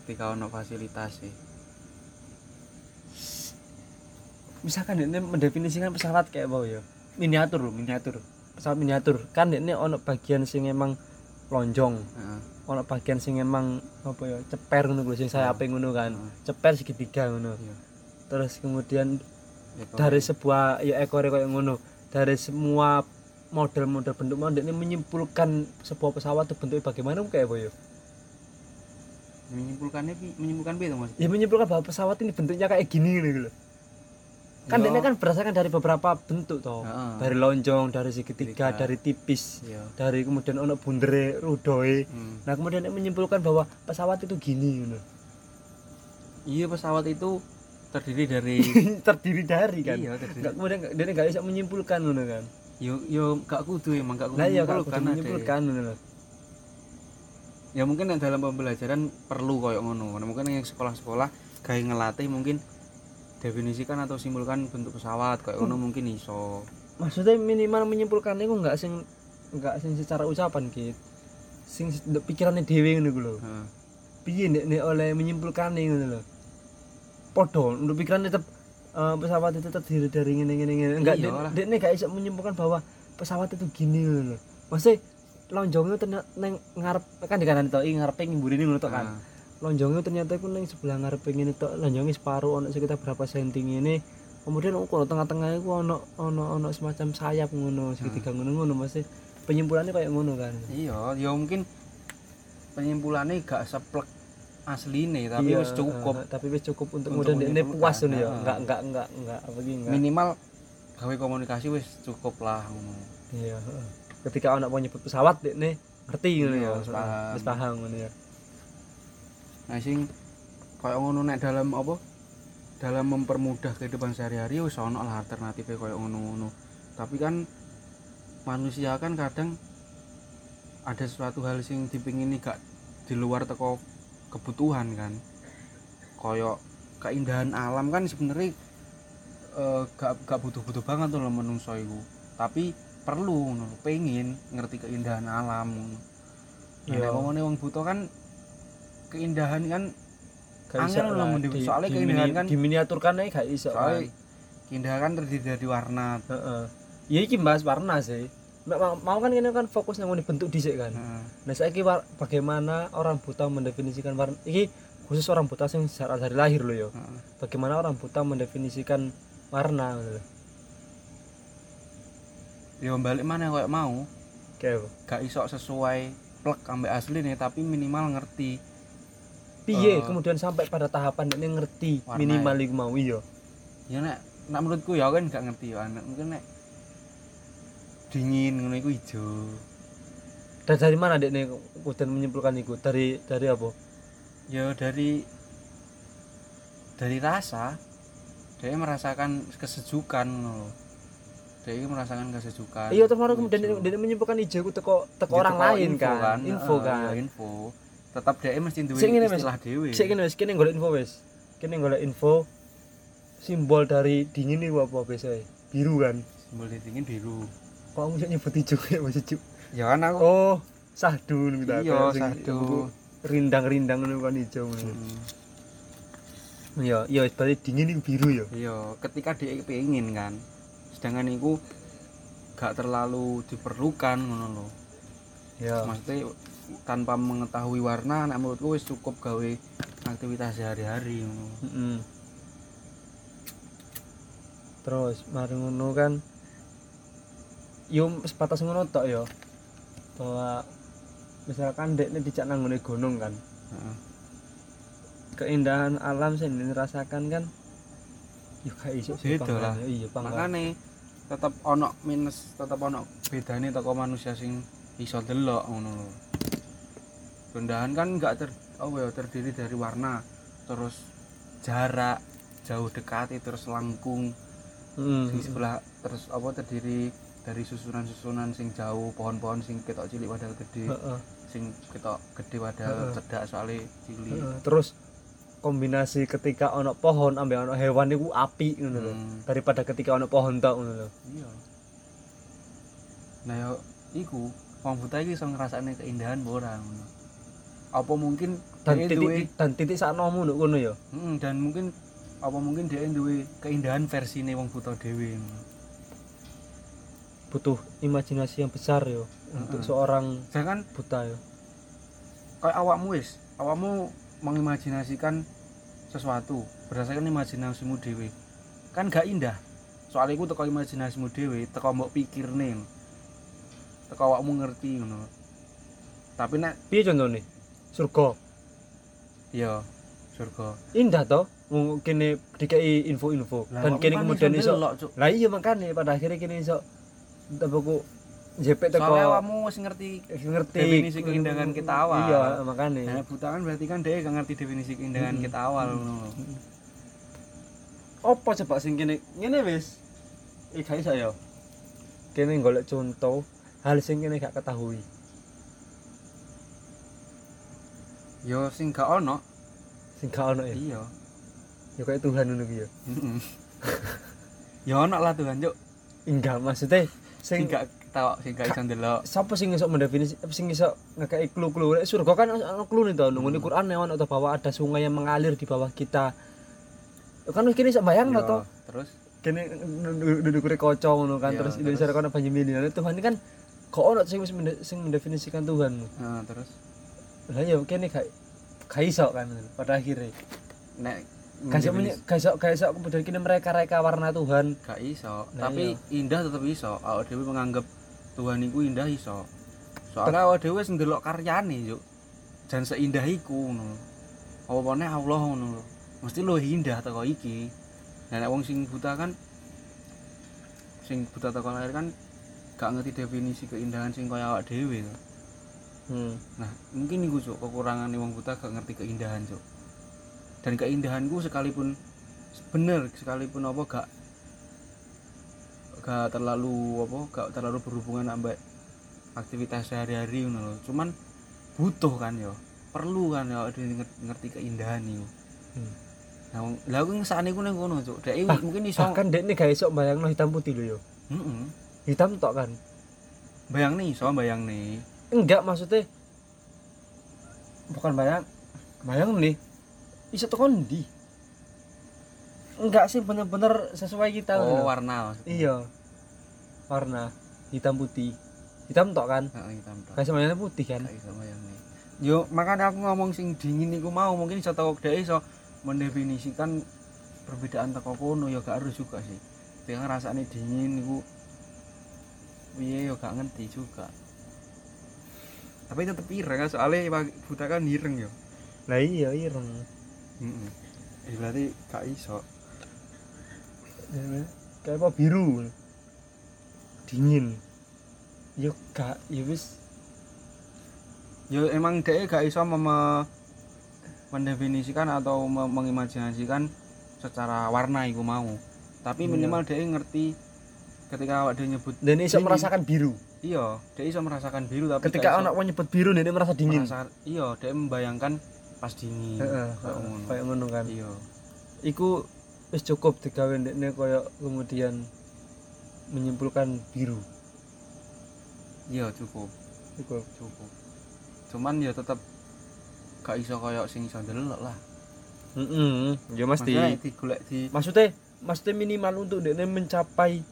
Ketika ono fasilitasé. Misalkan dhekne mendefinisikan pesawat kayak apa yo? Miniatur lho, miniatur. Pesawat miniatur. Kan dhekne ono bagian sing emang lonjong. Heeh. Ono bagian sing emang apa yo? Ceper ngono lho sing sayape ngono kan. Ceper segitiga ngono. Terus kemudian Ekore. Dari sebuah ya ekore koyo ngono, dari semua model-model bentuk model ini menyimpulkan sebuah pesawat itu bentuknya bagaimana kayak apa ya? Menyimpulkannya menyimpulkan piye to, Mas? Ya menyimpulkan bahwa pesawat ini bentuknya kayak gini gitu loh. Kan ini kan berdasarkan dari beberapa bentuk toh. Nah, dari lonjong, dari segitiga, tiga. Dari tipis, yo. Dari kemudian ono bundere, rudoe. Hmm. Nah, kemudian ini menyimpulkan bahwa pesawat itu gini gitu. Iya, pesawat itu terdiri dari terdiri dari kan. Iya, terdiri. Gak, kemudian dene gak bisa menyimpulkan ngono kan. Yo yo gak kudu emang gak kudu nah, menyimpulkan menyimpulkan ngono lho. Ya mungkin yang dalam pembelajaran perlu koyo ngono. Mungkin yang sekolah-sekolah gawe ngelatih mungkin definisikan atau simpulkan bentuk pesawat koyo ngono hmm. Mungkin iso. Maksudnya minimal menyimpulkan iku gak sing gak sing secara ucapan gitu. Sing pikirane dhewe ngono iku lho. Heeh. Piye nek oleh menyimpulkane ngono lho. Podo, untuk pikiran tetap uh, pesawat itu terdiri dari ngene-ngene ngene. Enggak dekne gak iso menyimpulkan bahwa pesawat itu gini lho. Mesti lonjongnya ternyata nang ngarep kan dikanan to, ngarepe ngimburine ngono to kan. Ah. Lonjongnya ternyata iku nang sebelah ngarepe ngene to, lonjongnya separuh ono sekitar berapa senti ngene. Kemudian ono tengah-tengah iku ono ono ono semacam sayap ngono, segitiga ngono-ngono mesti penyimpulannya kayak ngono kan. Iya, ya mungkin penyimpulannya gak seplek asline tapi wis cukup uh, tapi wis cukup untuk kemudian dekne puas ngono ya enggak enggak enggak enggak apa iki enggak minimal gawe komunikasi wis cukup lah ngono iya heeh ketika ana nyebut pesawat dekne ngerti ngono ya wis paham ngono ya nah sing koyo ngono nek dalam apa dalam mempermudah kehidupan sehari-hari wis ana lah alternatifnya koyo ngono-ngono tapi kan manusia kan kadang ada sesuatu hal sing dipingini gak di luar teko kebutuhan kan koyo keindahan alam kan sebenarnya uh, gak gak butuh-butuh banget tuh lo menungso iku tapi perlu pengen ngerti keindahan alam ya ngomongane wong buta kan keindahan kan angel lo mendhi soalnya keindahan kan diminiaturkan ae gak iso soalnya keindahan kan terdiri dari warna heeh ya iki bahas warna sih mau kan ini kan fokus nang bentuk dhisik kan. Hmm. Nah saiki bagaimana orang buta mendefinisikan warna iki khusus orang buta sing dari lahir lho ya. Hmm. Bagaimana orang buta mendefinisikan warna lho. Ya balik mana koyo mau. Kayak gak iso sesuai plek ambek asline tapi minimal ngerti. Piye uh, kemudian sampai pada tahapan ini ngerti minimal iku mau iya. Ya nek nek menurutku ya kan gak ngerti ya anak mungkin nek dingin ngono iku ijo. Dari mana Dekne kudu menyimpulkan iku? Dari dari apa? Ya dari dari rasa. Dia merasakan kesejukan ngono. Dia merasakan kesejukan. Iya, terus kemudian Dekne menyimpulkan ijo iku teko teko orang lain info, kan. kan. Info uh, kan. Ya, info. Tetap Dekne mesti duwe istilah dhewe. Sik ngene wis kene golek info wis. Kene golek info simbol dari dingin iku apa biasanya? Biru kan. Simbol dingin biru. Kok aku bisa nyebut ijo ya Mas Ijo? Ya kan aku. Oh, sahdu ngono ta. Iya, sahdu. Rindang-rindang ngono kan ijo ngono. Iya, ya berarti dingin iku biru ya. Iya, ketika dhek pengin kan. Sedangkan iku gak terlalu diperlukan ngono lho. Ya. Maksudnya tanpa mengetahui warna nek menurutku wis cukup gawe aktivitas sehari-hari ngono. Heeh. terus mari ngono kan yum sepatas ngono tok ya bahwa misalkan dekne dijak nang ngene gunung kan heeh keindahan alam sing dirasakan kan yo gak iso sepatas iya makane tetep ana minus tetep ana bedane teko manusia sing iso delok ngono lho keindahan kan enggak ter oh ya terdiri dari warna terus jarak jauh dekati terus langkung hmm. sing sebelah terus apa terdiri dari susunan-susunan sing jauh pohon-pohon sing ketok cilik padahal gede uh-uh. sing ketok gede padahal uh-uh. cedak soalnya cilik uh-uh. terus kombinasi ketika ono pohon ambek ono hewan niku apik ngono lho hmm. daripada ketika ono pohon tok ngono lho iya nah yo iku wong buta iki iso ngrasakne keindahan ora ngono apa mungkin dan titik dan titik saknomu nduk ngono ya heeh dan mungkin apa mungkin dhewe duwe keindahan versine wong buta dhewe butuh imajinasi yang besar yo uh-huh. untuk seorang jangan buta yo kaya awakmu wis awakmu mengimajinasikan sesuatu berdasarkan imajinasimu dhewe kan gak indah soalnya iku teko imajinasimu dhewe teko mbok pikirne teko awakmu ngerti ngono tapi nek piye contone surga iya surga indah toh kene dikai info-info lah, dan kene kemudian iso lah iya makane pada akhirnya kene iso tebuku jepet teko soalnya awakmu wis ngerti ngerti definisi keindahan kita awal iya makane nah buta kan berarti kan dhek gak ngerti definisi keindahan hmm. kita awal ngono hmm. opo coba sing kene ngene wis iki gak iso ya kene golek contoh hal sing kene gak ketahui yo sing gak ono sing gak ono ya iya yo kaya Tuhan ngono ki yo heeh yo ono lah Tuhan yo enggak maksudnya sing gak tau sing gak iso ndelok sapa sing iso mendefinisi sing iso ngekeki clue-clue surga kan ono clue to nunggu Quran ono to bahwa ada sungai yang mengalir di bawah kita kan kene iso bayang to terus kene duduk kaca ngono kan terus Indonesia kono banyu miliar Tuhan kan kok ono sing sing mendefinisikan Tuhan heeh terus lah yo kene gak gak iso kan pada akhirnya nek kasih kasih kasih kemudian kene mereka-reka warna Tuhan gak iso nah, tapi iyo. Indah tetep iso awake dhewe menganggap Tuhan iku indah iso soalnya awake dhewe wis ndelok karyane yo jan seindah iku ngono apa meneh Allah ngono lho mesti lu indah teko iki nah nek wong sing buta kan sing buta teko lahir kan gak ngerti definisi keindahan sing kaya awake dhewe lho Hmm. Nah, mungkin iku cuk kekurangan wong buta gak ngerti keindahan cuk. Dan keindahanku sekalipun bener sekalipun apa gak gak terlalu apa gak terlalu berhubungan ambek aktivitas sehari-hari ngono lho. Cuman butuh kan yo, perlu kan yo ngerti keindahan niku. Hmm. Nah, lha aku ngesane ku nang ngono cuk. Dek mungkin iso kan dekne gak iso bayangno hitam putih lho yo. Heeh. Hitam tok kan. Bayangne iso bayangne. Enggak maksudnya bukan bayang bayang nih iso tekondi enggak sih bener-bener sesuai kita oh lho. Warna maksudnya. Iya warna hitam putih hitam tok kan heeh hitam tok kasih warna putih kan iso bayangne yo makanya aku ngomong sing dingin iku mau mungkin iso teko dhek iso mendefinisikan perbedaan teko kono ya gak harus juga sih sing rasane dingin iku piye ya gak ngerti juga tapi tetep ireng kan soalnya buta kan ireng ya lah iya ireng heeh ya berarti gak iso kayak apa biru dingin ya gak ya wis ya emang dhek gak iso mem- mendefinisikan atau mem- mengimajinasikan secara warna iku mau tapi minimal hmm. dhek ngerti ketika awak dhewe nyebut dan iso merasakan biru iya, dia iso merasakan biru tapi ketika anak mau nyebut biru dia merasa dingin merasa, iya, dia membayangkan pas dingin heeh, kayak ngono kan iya iku wis cukup digawe ndekne kaya kemudian menyimpulkan biru iya cukup cukup cukup cuman ya tetep gak iso kaya sing iso ndelok lah heeh, ya mesti digolek di maksudnya, maksudnya minimal untuk ndekne mencapai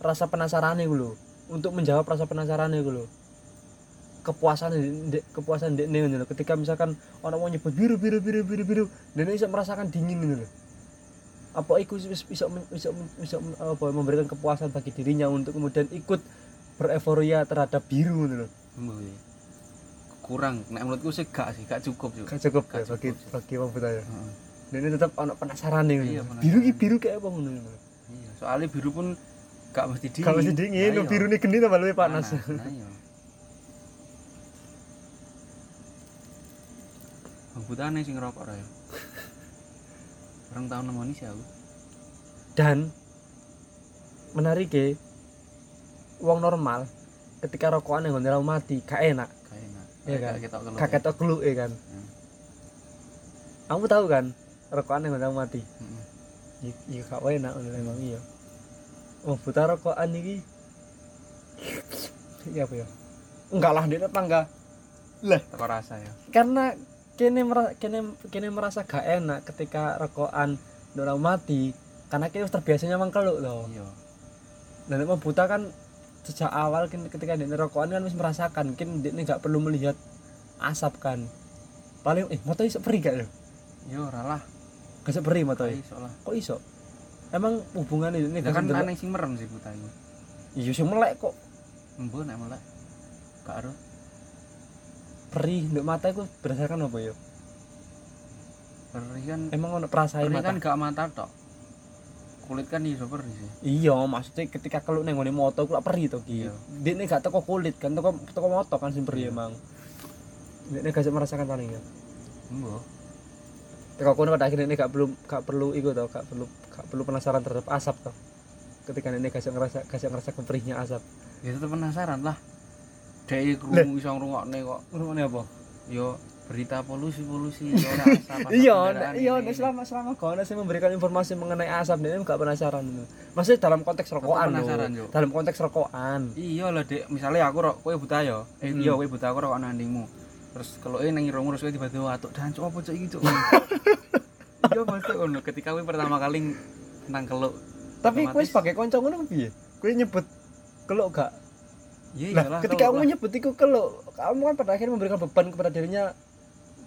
rasa penasarane ku lho untuk menjawab rasa penasaran itu loh kepuasan kepuasan dek nih loh ketika misalkan orang mau nyebut biru biru biru biru biru dan bisa merasakan dingin gitu loh apa iku bisa bisa bisa apa memberikan kepuasan bagi dirinya untuk kemudian ikut bereforia terhadap biru ngono lho. Kurang nek menurutku sih gak sih, gak cukup sih. Gak cukup gak bagi cukup, bagi wong buta ya. Heeh. Dene tetep ana penasaran e. Iya, biru iki biru kaya apa ngono lho. Iya, soalnya biru pun gak mesti dingin. Gak mesti dingin, nah, birune geni tambah luwih panas. Nah, nah iya. Butane sing ngerokok ra ya. Orang tahun nemoni sih aku. Dan menarike wong normal ketika rokokan yang ngontel mati gak enak. Ya kan, kakek tok keluk e kan. Hmm. Kamu tahu kan, rokokan yang orang mati. Heeh. Hmm. Iki gak enak memang iya. Oh, buta rokokan iki. Iki apa ya? Enggak lah ndek tetangga. Lah, teko rasa ya. Karena kene merasa kene kene merasa gak enak ketika rokokan orang mati, karena kene wis terbiasanya mang keluk lho. Iya. Lah nek buta kan sejak awal ketika di nerokokan kan harus merasakan, mungkin dia nggak perlu melihat asap kan, paling eh motoy seperi gak lo? Yo ralah, gak seperi motoy. Kok iso? Emang hubungan ini gak kan aneh sih merem sih buta ini. Iya sih melek kok. Embo nak melek? Gak ada. Perih, dok mata itu berdasarkan apa yo? Perih kan. Emang untuk perasaan mata. Perih kan gak mata tok. Kulit kan iso perih sih. Iya, maksudnya ketika keluk nang ngene moto kuwi perih to iki. Dekne gak teko kulit kan, teko teko moto kan sing perih emang. Dekne gak merasakan paling ya. Mbo. Teko kono pada akhirnya gak perlu gak perlu iku to, gak perlu gak perlu penasaran terhadap asap to. Ketika dekne gak ngerasa gak ngerasa keperihnya asap. Ya tetep penasaran lah. Dek krungu iso ngrungokne kok. Ngrungokne apa? Yo berita polusi-polusi ora asap. Iya, iya selama-selama kono sing memberikan informasi mengenai asap dene enggak penasaran. Maksudnya dalam konteks rokokan. Dalam konteks rokokan. Iya lho, Dik. Misale aku rok kowe buta ya. Eh iya kowe buta aku rokok nandingmu. Terus keloke ning irungmu terus kowe tiba-tiba atuk dancu opo cuk iki cuk. Iya mesti ono ketika kowe pertama kali nang keluk. Tapi kowe pakai kanca ngono piye? Kowe nyebut keluk gak? Iya iyalah. Ketika kamu nyebut iku keluk, kamu kan pada akhirnya memberikan beban kepada dirinya.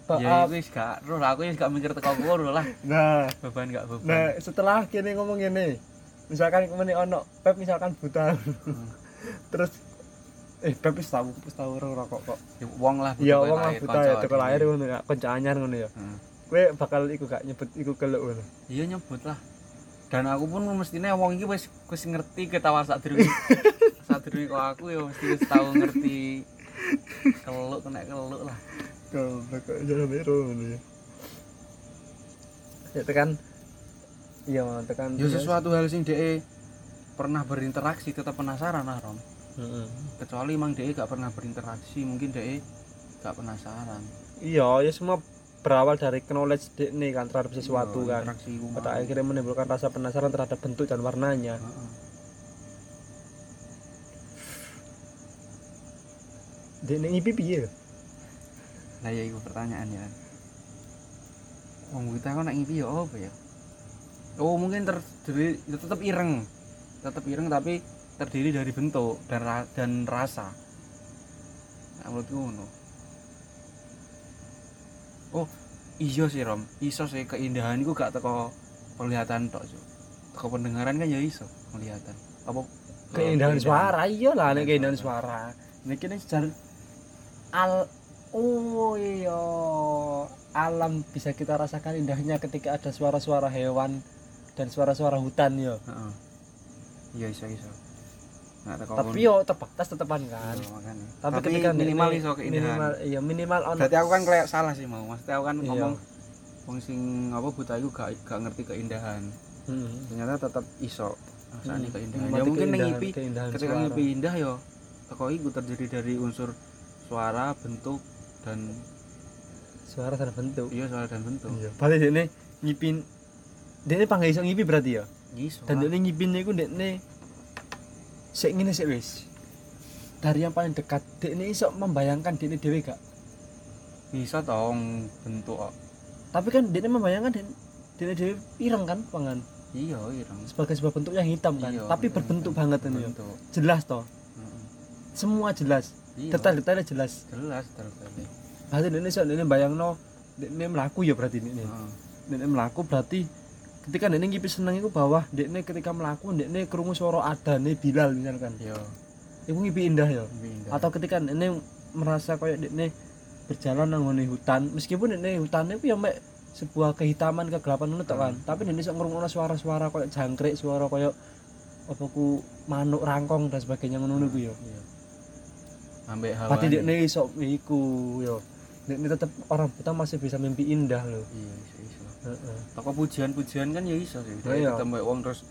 Ya wis gak roh aku wis gak mikir teko kono lah. Nah, beban gak beban. Nah, setelah kene ngomong ngene. Misalkan kene ono Pep misalkan buta. Hmm. Terus eh Pep wis tau wis tau rokok kok. Ya wong lah buta. Ya wong lah buta ya teko lahir ngono ya, kanca anyar ngono ya. Kowe bakal iku gak nyebut iku keluk ngono. Iya nyebut lah. Dan aku pun mestine wong iki wis wis ngerti ketawa sak durunge. Sak durunge kok aku ya mesti wis tau ngerti keluk kena keluk lah. Kau bakal jalan biru ni. Ya tekan, iya tekan. Ya sesuatu hal sing D E pernah berinteraksi tetap penasaran lah Rom. Mm-hmm. Kecuali emang D E gak pernah berinteraksi, mungkin D E gak penasaran. Iya, ya semua berawal dari knowledge D E ni kan terhadap sesuatu yo, kan. Pada akhirnya menimbulkan rasa penasaran terhadap bentuk dan warnanya. Uh-uh. D E ni I P P ya. Lah ya iku pertanyaan ya. Wong kita kok nek ngipi ya apa ya? Oh mungkin terdiri tetap ireng. Tetap ireng tapi terdiri dari bentuk dan ra- dan rasa. Nah, menurutku ngono. Oh, iya sih Rom. Iso sih keindahan iku gak teko penglihatan tok, Cuk. Teko pendengaran kan ya iso penglihatan. Apa keindahan suara? Iyalah nek keindahan suara. Nek kene sejarah al oh iya, alam bisa kita rasakan indahnya ketika ada suara-suara hewan dan suara-suara hutan ya. Heeh. Iya iso-iso. Tapi yo terbatas tetepan kan. Iya, tapi, tapi ketika minimal iso keindahan. Minimal iya minimal ono. Berarti aku kan kayak salah sih mau. Maksudnya aku kan iya. ngomong wong sing apa buta iku gak gak ngerti keindahan. Heeh. Hmm. Ternyata tetap iso rasane hmm. keindahan. Ya mungkin ning ngipi ketika ngipi indah yo teko iku terdiri dari unsur suara, bentuk dan suara dan bentuk. Iya, suara dan bentuk. Iya. Berarti dekne ngipin dekne panggil iso ngipi berarti ya? Iso. Dan dekne ngipine iku dekne sik ngene sik wis. Dari yang paling dekat dekne iso membayangkan dekne dhewe gak? Bisa tong bentuk kok. Tapi kan dekne membayangkan dekne dhewe ireng kan pangan. Iya, ireng. Sebagai sebuah bentuk yang hitam kan, iyo, tapi berbentuk kan. Banget ini. Bentuk. Jelas toh? Mm-hmm. Semua jelas. Detail-detailnya jelas. Jelas detail-detail. Berarti ini soal ini bayangno, ini melaku ya berarti ini. Heeh. Ini melaku berarti ketika dene ngipi seneng iku bawah dekne ketika mlaku dekne krungu swara adane Bilal misalkan. Yo. Iku ngipi indah yo. Atau ketika dene merasa koyo dekne berjalan nang ngene hutan, meskipun dene hutane ku yo mek sebuah kehitaman kegelapan ngono kan. Hmm. Tapi dene iso ngrungokno suara-suara koyo jangkrik, suara koyo apa ku manuk rangkong dan sebagainya ngono ku yo. Iya. Ambek hawa. Pati dekne iso iku yo. Ini tetap orang buta masih bisa mimpi indah loh. Iya, iso. Heeh. Toko pujian-pujian kan ya iso sih. Ketemu wong terus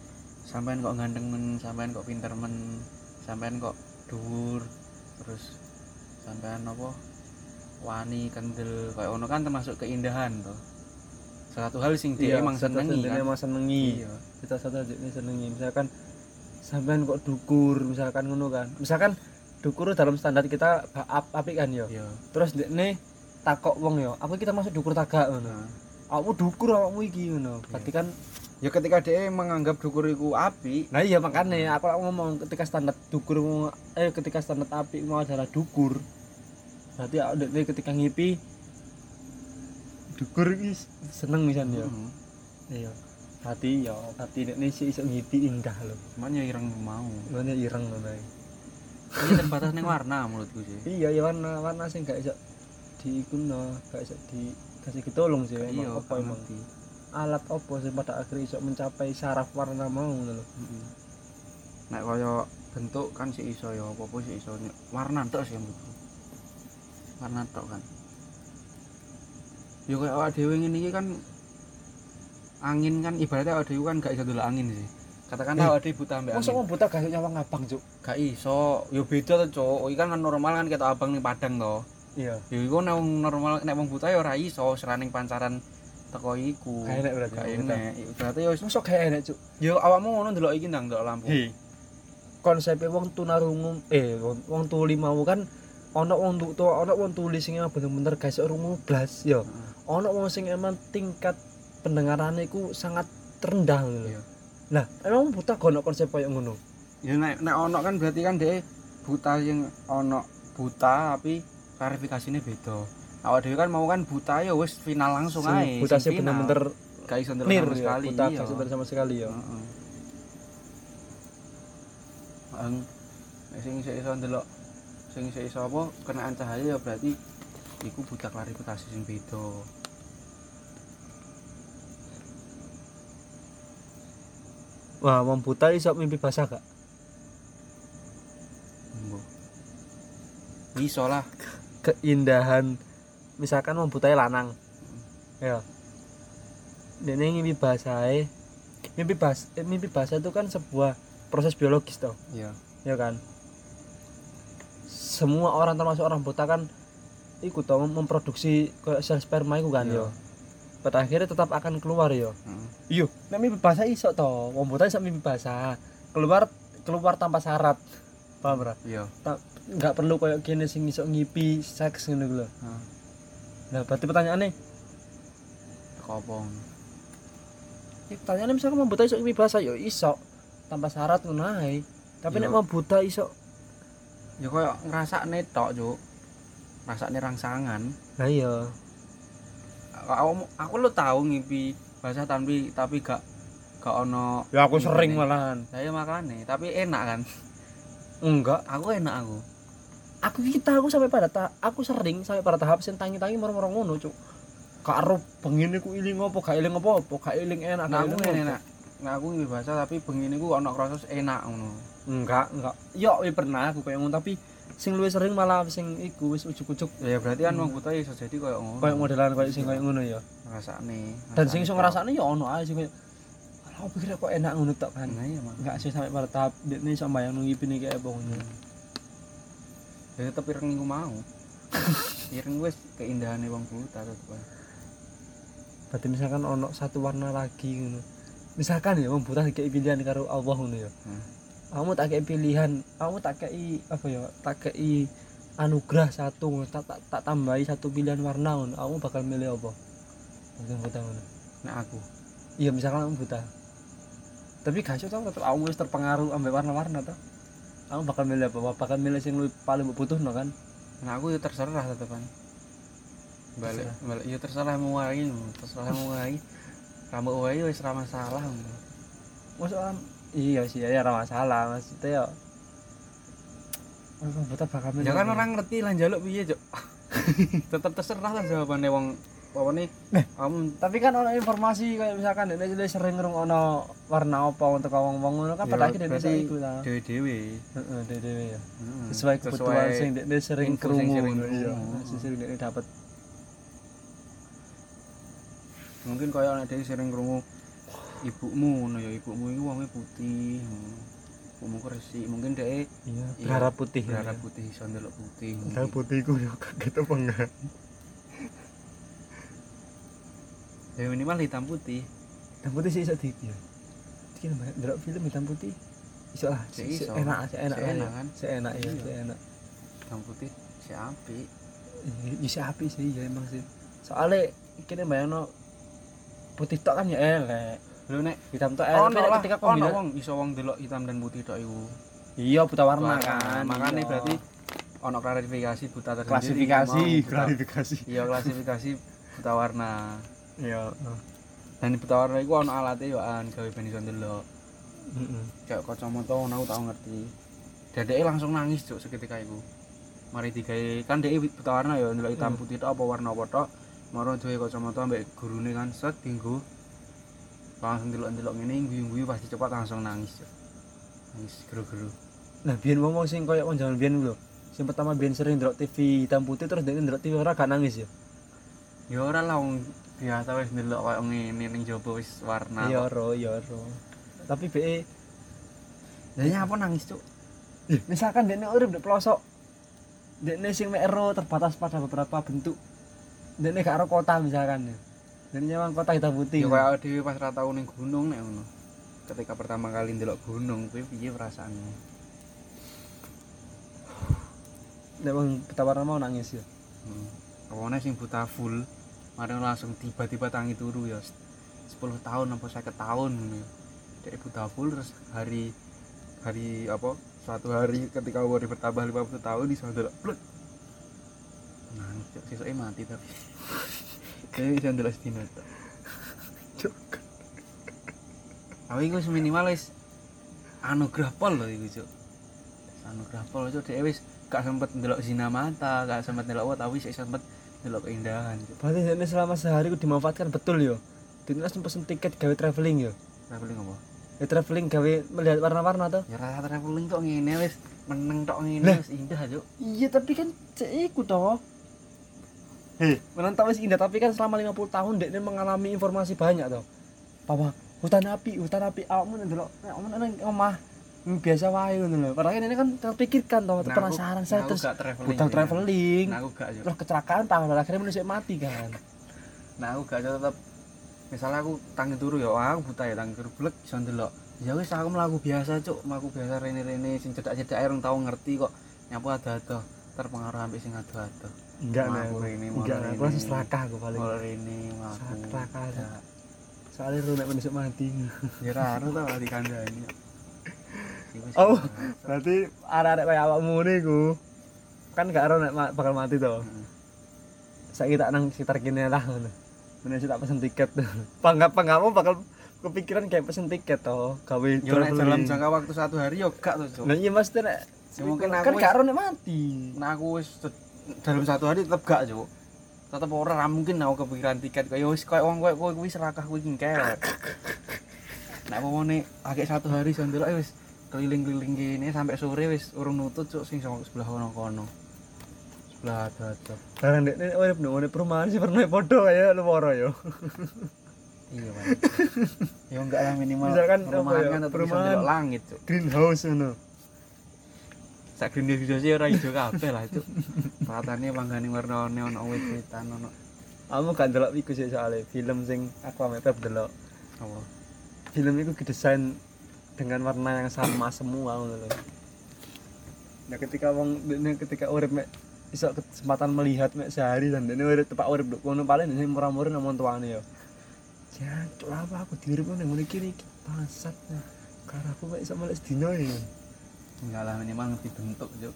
sampean kok ganteng men, sampean kok pinter men, sampean kok dhuwur, terus sampean apa wani kendel kaya ngono kan termasuk keindahan to. Satu hal sing dia emang senengi. Dia emang senengi. Iya. Kita satu dene senengi. Misalkan sampean kok dukur, misalkan ngono kan. Misalkan dukur dalam standar kita apik kan ya. Terus dene takok wong yo, apa kita masuk dukur tagak ngono. Awakmu dukur awakmu iki ngono. Berarti kan ya ketika dia menganggap dukur iku apik. Nah iya makane aku ngomong ketika standar dukur eh ketika standar apik mau adalah dukur. Berarti awak dhewe ketika ngipi dukur iki seneng pisan yo. Heeh. Iya. Hati yo, hati nek iso ngipi indah lho. Cuman yo ireng mau. Cuman yo ireng ngono ae. Iki terbatas ning warna mulutku sih. Iya, ya warna warna sing gak iso diikuno, gak iso dikasih ketolong sih emang apa emang di alat opo sih pada akhirnya iso mencapai saraf warna mau lho. Heeh. Nek kaya bentuk kan sih iso ya apa-apa sih iso warna tok sih mbuku. Warna tok kan. Yo kaya awake dhewe ngene iki kan angin kan ibaratnya awake dhewe kan gak iso ndelok angin sih. Katakanlah awake dhewe buta ambek angin. Mosok buta gak nyawang abang, Cuk. Gak iso. Yo beda to, Cuk. Iki kan normal kan ketok abang ning Padang to. Iya. Ya iku nek normal nek wong buta ya ora iso seraning pancaran teko iku. Kae nek berarti enek. Berarti ya iso gawe enek, Cuk. Ya awakmu ngono ndelok iki ndang ndelok lampu. He. Konsepe wong tunarungu eh wong tuli mau kan ana wong tuwa, ana wong tuli sing bener-bener gak iso rungu blas ya. Ana wong sing emang tingkat pendengarane iku sangat rendah ngono. Lah, emang buta gak ono konsep koyo ngono. Ya nek nek ana kan berarti kan dhek buta sing ana buta tapi klarifikasinya beda. Awak dhewe kan mau kan buta ya wis final langsung ae. Buta sing bener-bener gak iso ndelok sama sekali. Buta gak iso ndelok sama sekali ya. Heeh. Ang sing iso ndelok sing iso apa kenaan cahaya ya berarti iku buta klarifikasi sing beda. Wah, wong buta iso mimpi basah gak? Mbo. Iso lah. Keindahan misalkan wong buta lanang. Ya. Dene mimpi basahe. Mimpi bas eh, mimpi basah itu kan sebuah proses biologis toh. Iya. Ya kan. Semua orang termasuk orang buta kan iku toh memproduksi koyo sel sperma iku kan ya. Pada akhirnya tetap akan keluar ya. Heeh. Iya, nek mimpi basah iso toh. Wong buta iso mimpi basah. Keluar keluar tanpa syarat. Paham ora? Iya. Ta- Enggak perlu koyo kene sing iso ngipi seks ngono lho. Heeh. Lah berarti pertanyaane kopong. Iki pertanyaane misalkan mau buta iso ngipi bahasa ya iso tanpa syarat ngono ae. Tapi nek mau buta iso ya koyo ngrasakne tok, Cuk. Rasakne rangsangan. Lah iya. Aku, aku lu tahu ngipi bahasa tapi tapi gak gak ono. Ya aku sering malahan. Lah iya makane, tapi enak kan. Enggak, aku enak aku. Aku kita aku sampai pada ta- aku sering sampai pada tahap sing tangi-tangi marang-marang ngono, Cuk. Karo bengine ku iling opo, gak iling opo, gak iling enak, gak iling enak. Nah, aku ngipi bahasa tapi bengine ku ana krosos enak ngono. Enggak, enggak. Yo, pernah aku koyo ngono tapi sing luwih sering malah sing iku wis ujuk-ujuk. Ya berarti kan wong buta iso dadi koyo ngono. Koyo modelan koyo sing koyo ngono ya. Rasane. Dan sing iso ngrasakne yo ono ae sing koyo aku pikir kok enak ngono tok kan. Nah, ya mak. Enggak sih sampai pada tahap ini sampe bayang ngipi niki apa ngono. Ya tetep ireng iku mau. Ireng wis keindahane wong buta tetep. Berarti misalkan ono satu warna lagi ngono. Misalkan ya wong buta dikei pilihan karo Allah ngono ya. Heeh. Kamu tak kei pilihan, kamu tak kei apa ya? Tak kei anugerah satu, tak tak, tak tambahi satu pilihan warna ngono. Kamu bakal milih apa? Wong buta ngono. Nek aku. Iya misalkan kamu buta. Tapi gak iso tetep aku wis terpengaruh ambek warna-warna to. Aku bakal milih apa? Bakal milih sing paling butuhno kan. Nah aku ya terserah tetepan. Balik, balik ya terserah mau wae, terserah mau wae. Kamu wae wis ra masalah. Masalah iya sih ya ra masalah, maksudnya ya. Wong buta bakal. Jangan orang ngerti lah njaluk piye, Cuk. Tetep terserah lah jawabane wong wawane. Um, tapi kan ono informasi kayak misalkan dene sering ngrung ono warna apa untuk wong-wong ngono kan pada akhirnya dene iku ta. Dewe-dewe. Heeh, dewe-dewe ya. Sesuai kebutuhan sing dene sering krungu. Iya, sing dene dapat. Mungkin kaya anak dhewe sering krungu ibumu ngono ya, ibumu iku wonge putih. Ibumu resik, mungkin dhek iya, berharap putih. Berharap putih iso ndelok putih. Berharap putih iku yo kaget apa enggak? Ya minimal hitam putih. Hitam putih sih iso dipi. Iki ndelok film hitam putih iso lah. Iso enak, enak, enak kan? Seenak ya, enak. Hitam putih si apik. Iya, si apik sih ya emang sih. Soale kene bayangno putih tok kan ya elek. Lho nek hitam tok elek. Ono ketika kombinasi wong iso wong delok hitam dan putih tok iku. Iya buta warna kan. Makane berarti ono klarifikasi buta tersendiri. Klasifikasi, klarifikasi. Iya klasifikasi buta warna. Iya. Dan buta warna iku ono alate yo an gawe ben iso delok. Heeh. Kayak kacamata ono tau ngerti. Dadeke langsung nangis juk seketika iku. Mari digawe kan dhek buta warna yo delok hitam putih tok apa warna apa tok. Moro duwe kacamata ambek gurune kan set dinggo. Langsung delok-delok ngene guyu-guyu pasti cepat langsung nangis. Nangis gero-gero. Lah biyen wong sing koyo jaman biyen lho. Sing pertama biyen sering delok T V hitam putih terus ndek delok T V ora gak nangis ya. Ya ora lah wong biasa wis delok koyo ngene ning jaba wis warna. Ya ora, ya ora. Tapi be Lah apa nangis, Cuk? Misalkan dekne urip ndek pelosok. Dekne sing mek ero terbatas pada beberapa bentuk. Dene karo kota misalkan. Dene nyawang kota hitam putih. Ya koyo dhewe pas ra tau ning gunung nek ngono. Ketika pertama kali ndelok gunung kuwi piye perasaanmu? Nek wong buta warna mau nangis ya. Hmm. Awone sing buta full, mari langsung tiba-tiba tangi turu ya. sepuluh tahun apa lima puluh tahun ngono. Dek buta full terus hari hari apa? Suatu hari ketika umur bertambah lima puluh tahun iso ndelok blut. Nangis, sesuai mati tapi kayaknya bisa ngelas dinat Jok tapi itu minimal wis anugerah pol loh itu Jok anugerah pol itu dia wis gak sempet ngelok zina mata, gak sempet ngelok wot, tapi sempet ngelok keindahan Jok. Berarti selama sehari itu dimanfaatkan betul ya? Dina sempat tiket gawe traveling ya? Traveling apa? Ya traveling gawe melihat warna-warna tuh ya rasa traveling kok ngene wis meneng tok ngene wis indah Jok. Iya tapi kan cek iku toh. Heh, menantau wis indah tapi kan selama lima puluh tahun dekne mengalami informasi banyak toh. Apa hutan api, hutan api awakmu ndelok nek ana nang omah biasa wae ngono lho. Padahal ini kan terpikirkan toh, penasaran saya terus hutan traveling. Nah, aku gak yo. Terus kecelakaan tambah akhirnya manusia mati kan. Nah, aku gak tetep misalnya aku tangi turu ya, aku buta ya tangi turu blek iso ndelok. Ya wis aku mlaku biasa, Cuk. Mlaku biasa rene-rene sing cedak-cedak ae rong tau ngerti kok nyapa ada-ada terpengaruh ambek sing ada-ada. Enggak nah, ini enggak nah, aku langsung serakah aku paling. Kalau ini aku serakah. Soalnya lu nek besok mati. Ya ra anu ta di kandhane. Oh, berarti arek-arek kaya awakmu niku kan gak ero nek bakal mati to. Heeh. Saiki tak nang sekitar kene lah ngono. Meneh tak pesen tiket. Panggap-panggapmu bakal kepikiran kayak pesen tiket to, gawe dalam jangka waktu satu hari yo gak to, Cuk. Lah iya mesti nek mungkin aku kan gak ero nek mati. Nah aku wis dalam satu hari tetep gak Cuk. Tetep ora mungkin aku kepikiran tiket kaya wis koyo wong koyo kuwi serakah kuwi ngkel. Nek pomone agek satu hari iso ndelok wis keliling-keliling kene sampai sore wis urung nutut Cuk sing sebelah kono-kono. Sebelah ada. Barang dekne urip nang perumahan sih pernah padha kaya luwara ya. Iya, Pak. Ya enggak lah minimal. Misalkan perumahan tetep iso ndelok langit Cuk. Greenhouse ngono. Sak greenhouse iki ora ijo kabeh lah Cuk. Patane panggane warnane ana wit-witan ana. Aku gak ndelok iku sik soalé film sing aku ame pep ndelok. Apa? Film iku didesain dengan warna yang sama semua ngono lho. Nah ketika wong ketika urip mek iso kesempatan melihat mek sehari dan dene urip tepak urip nduk kono paling dene murah-murah nang tuane ya. Ya Cuk apa aku diurip nang ngene iki iki bangsat. Karepku mek iso melek sedina ya. Enggak lah minimal ngerti bentuk Cuk.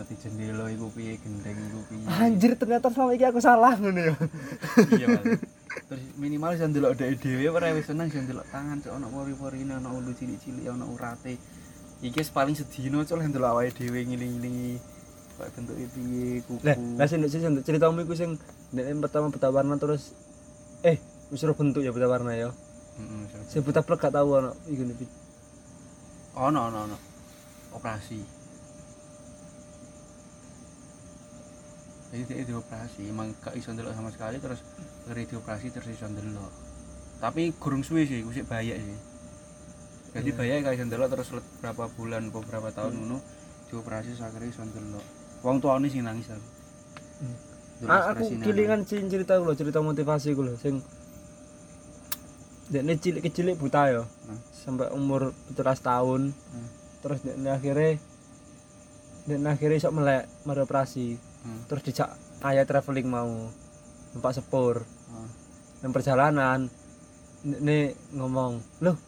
Ngerti jendela iku piye, gendeng iku piye. Anjir ternyata selama iki aku salah ngono ya. Iya, Mas. Terus minimal iso ndelok dhek dhewe ora wis seneng iso ndelok tangan cok ana pori-porine ana ulu cilik-cilik ana urate. Iki paling sedino cok lek ndelok awake dhewe ngiling-ilingi kok bentuke piye kuku. Lah, lah sing ceritamu iku sing nek pertama buta warna terus eh wis ora bentuk ya buta warna ya. Heeh, wis. Sing buta plek gak tau ana iku niku. Ana ana ana. Operasi. Jadi dioperasi, emang gak iso ndelok sama sekali terus ngeri dioperasi terus iso ndelok. Tapi gurung suwe sih, kusik bayak sih. Jadi yeah. Bayak gak iso ndelok terus berapa bulan, beberapa tahun ngono hmm. dioperasi sakare iso ndelok. Wong tuane sing nangis aku. Hmm. Ah, aku kelingan cerita lho, cerita motivasi ku lho sing dekne cilik-cilik buta ya. Hmm. Sampai umur tujuh belas tahun. Hmm. Terus dekne akhire dekne akhire iso melek meroperasi. Terus dijak kayak traveling mau numpak sepur dan hmm. perjalanan ini ngomong loh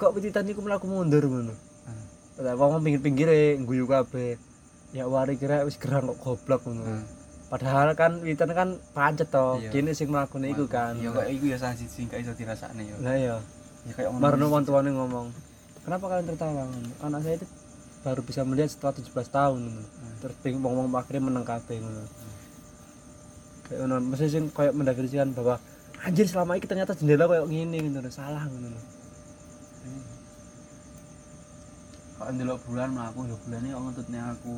kok petitan ini melaku mundur ngono hmm. wong pinggir-pinggire ngguyu kabeh ya wari kira wis gerang kok goblok ngono hmm. padahal kan petitan kan pancet to dene sing mlakune iku kan ya kok iku ya saji sing gak iso dirasakne ya lah ya ya kaya ngono marno wong-wonge ngomong kenapa kalian tertawa ngono anak saya itu baru bisa melihat setelah tujuh belas tahun ngono. Hmm. Terus ngomong-ngomong akhirnya meneng kabeh ngono. Hmm. Kayak ono mesti sing koyo mendefinisikan bahwa anjir selama ini ternyata jendela koyo ngene ngono, salah ngono. Hmm. Kok ndelok bulan mlaku, ya bulane kok ngentutne aku.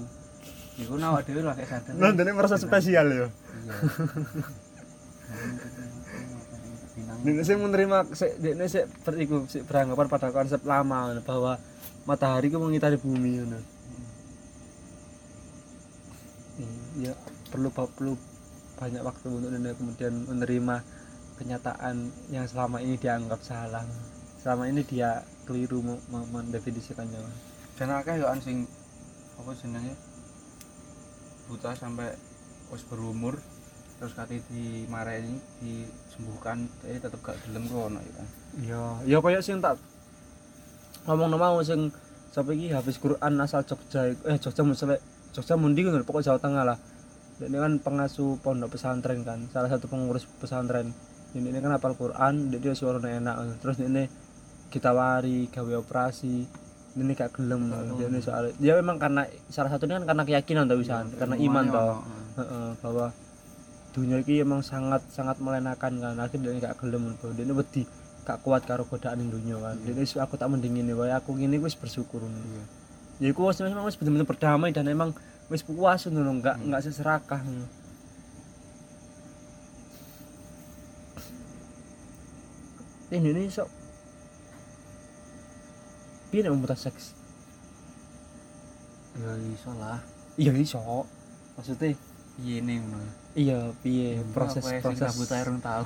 Iku awake dhewe lho kayak sadar. Lho ndene merasa spesial ya. Iya. Nek sing menerima sik dekne sik iku sik beranggapan pada konsep lama ngono bahwa matahari ku mengitari bumi ngono. Hmm. Ya perlu perlu banyak waktu untuk kemudian menerima kenyataan yang selama ini dianggap salah. Selama ini dia keliru mendefinisikannya. Dan akeh yo an sing apa jenenge buta sampai wis berumur terus kate di mareni disembuhkan tapi tetep gak gelem ku ono ya. Iya, ya koyo sing tak ngomong nama sing sampe iki habis Quran asal Jogja eh Jogja musle Jogja mundi ngono pokok Jawa Tengah lah. Dene kan pengasuh pondok pesantren kan, salah satu pengurus pesantren. Ini kan hafal Quran, dia suarane enak. Terus ini kita wari gawe operasi, ini gak gelem oh. Dia ini soal dia memang karena salah satunya kan karena keyakinan ta wisan, ya, karena iman ta. Heeh, bahwa dunia iki emang sangat sangat melenakan kan. Akhirnya dia gak gelem, dia ini wedi. Gak kuat karo godaan dunia kan. Jadi yeah. aku tak mending ngene wae, aku ngene wis bersyukur. Iya. Yeah. Ya iku wis memang wis bener-bener berdamai dan emang wis puas ngono, enggak mm. enggak seserakah. Ini ini sok piye nek mutas seks? Ya iso lah. Iya iso. Maksudnya piye ning ngono. Iya, piye proses-proses buta erung tau.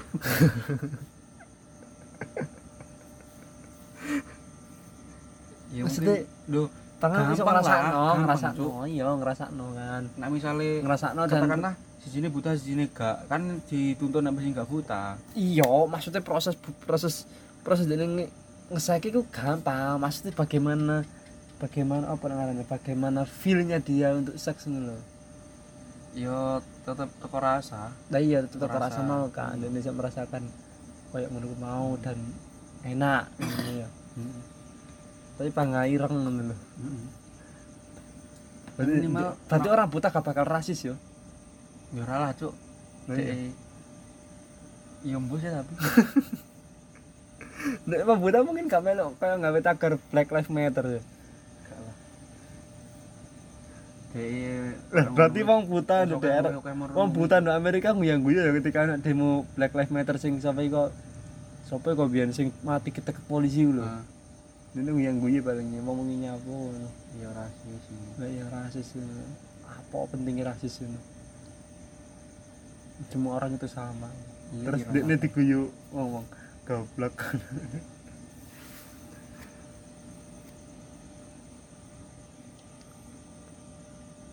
Ya maksudnya lho tangan iso ngrasakno, ngrasakno ya ngrasakno kan. Nek misale ngrasakno katakanlah sijine buta sijine gak kan dituntun nek sing gak buta. Iya, maksudnya proses proses proses dene ngeseki ku gampang. Maksudnya bagaimana bagaimana apa namanya? Bagaimana feel-nya dia untuk seks ngono lho. Ya tetep teko rasa. Lah iya tetep teko rasa mau kan dene iso merasakan koyo ngono mau dan enak ngono ya. Heeh. Tapi pangai ireng ngono lho. Heeh. Berarti minimal berarti orang buta gak bakal rasis yo. Ya ora lah, Cuk. Dek yo mbus ya tapi. Nek wong buta mungkin gak melok kaya gawe tagar Black Lives Matter ya. Gak lah. Dek berarti wong buta ndek daerah. Wong buta ndek Amerika nguyang-guyu ya ketika ana demo Black Lives Matter sing sampai kok sampai kok biyen sing mati ketek polisi lho. Ini yang gue paling nyemong ngomongin apa ya rasis ya ya rasis apa pentingnya rasis itu semua orang itu sama ya, terus ini diguyu ngomong goblok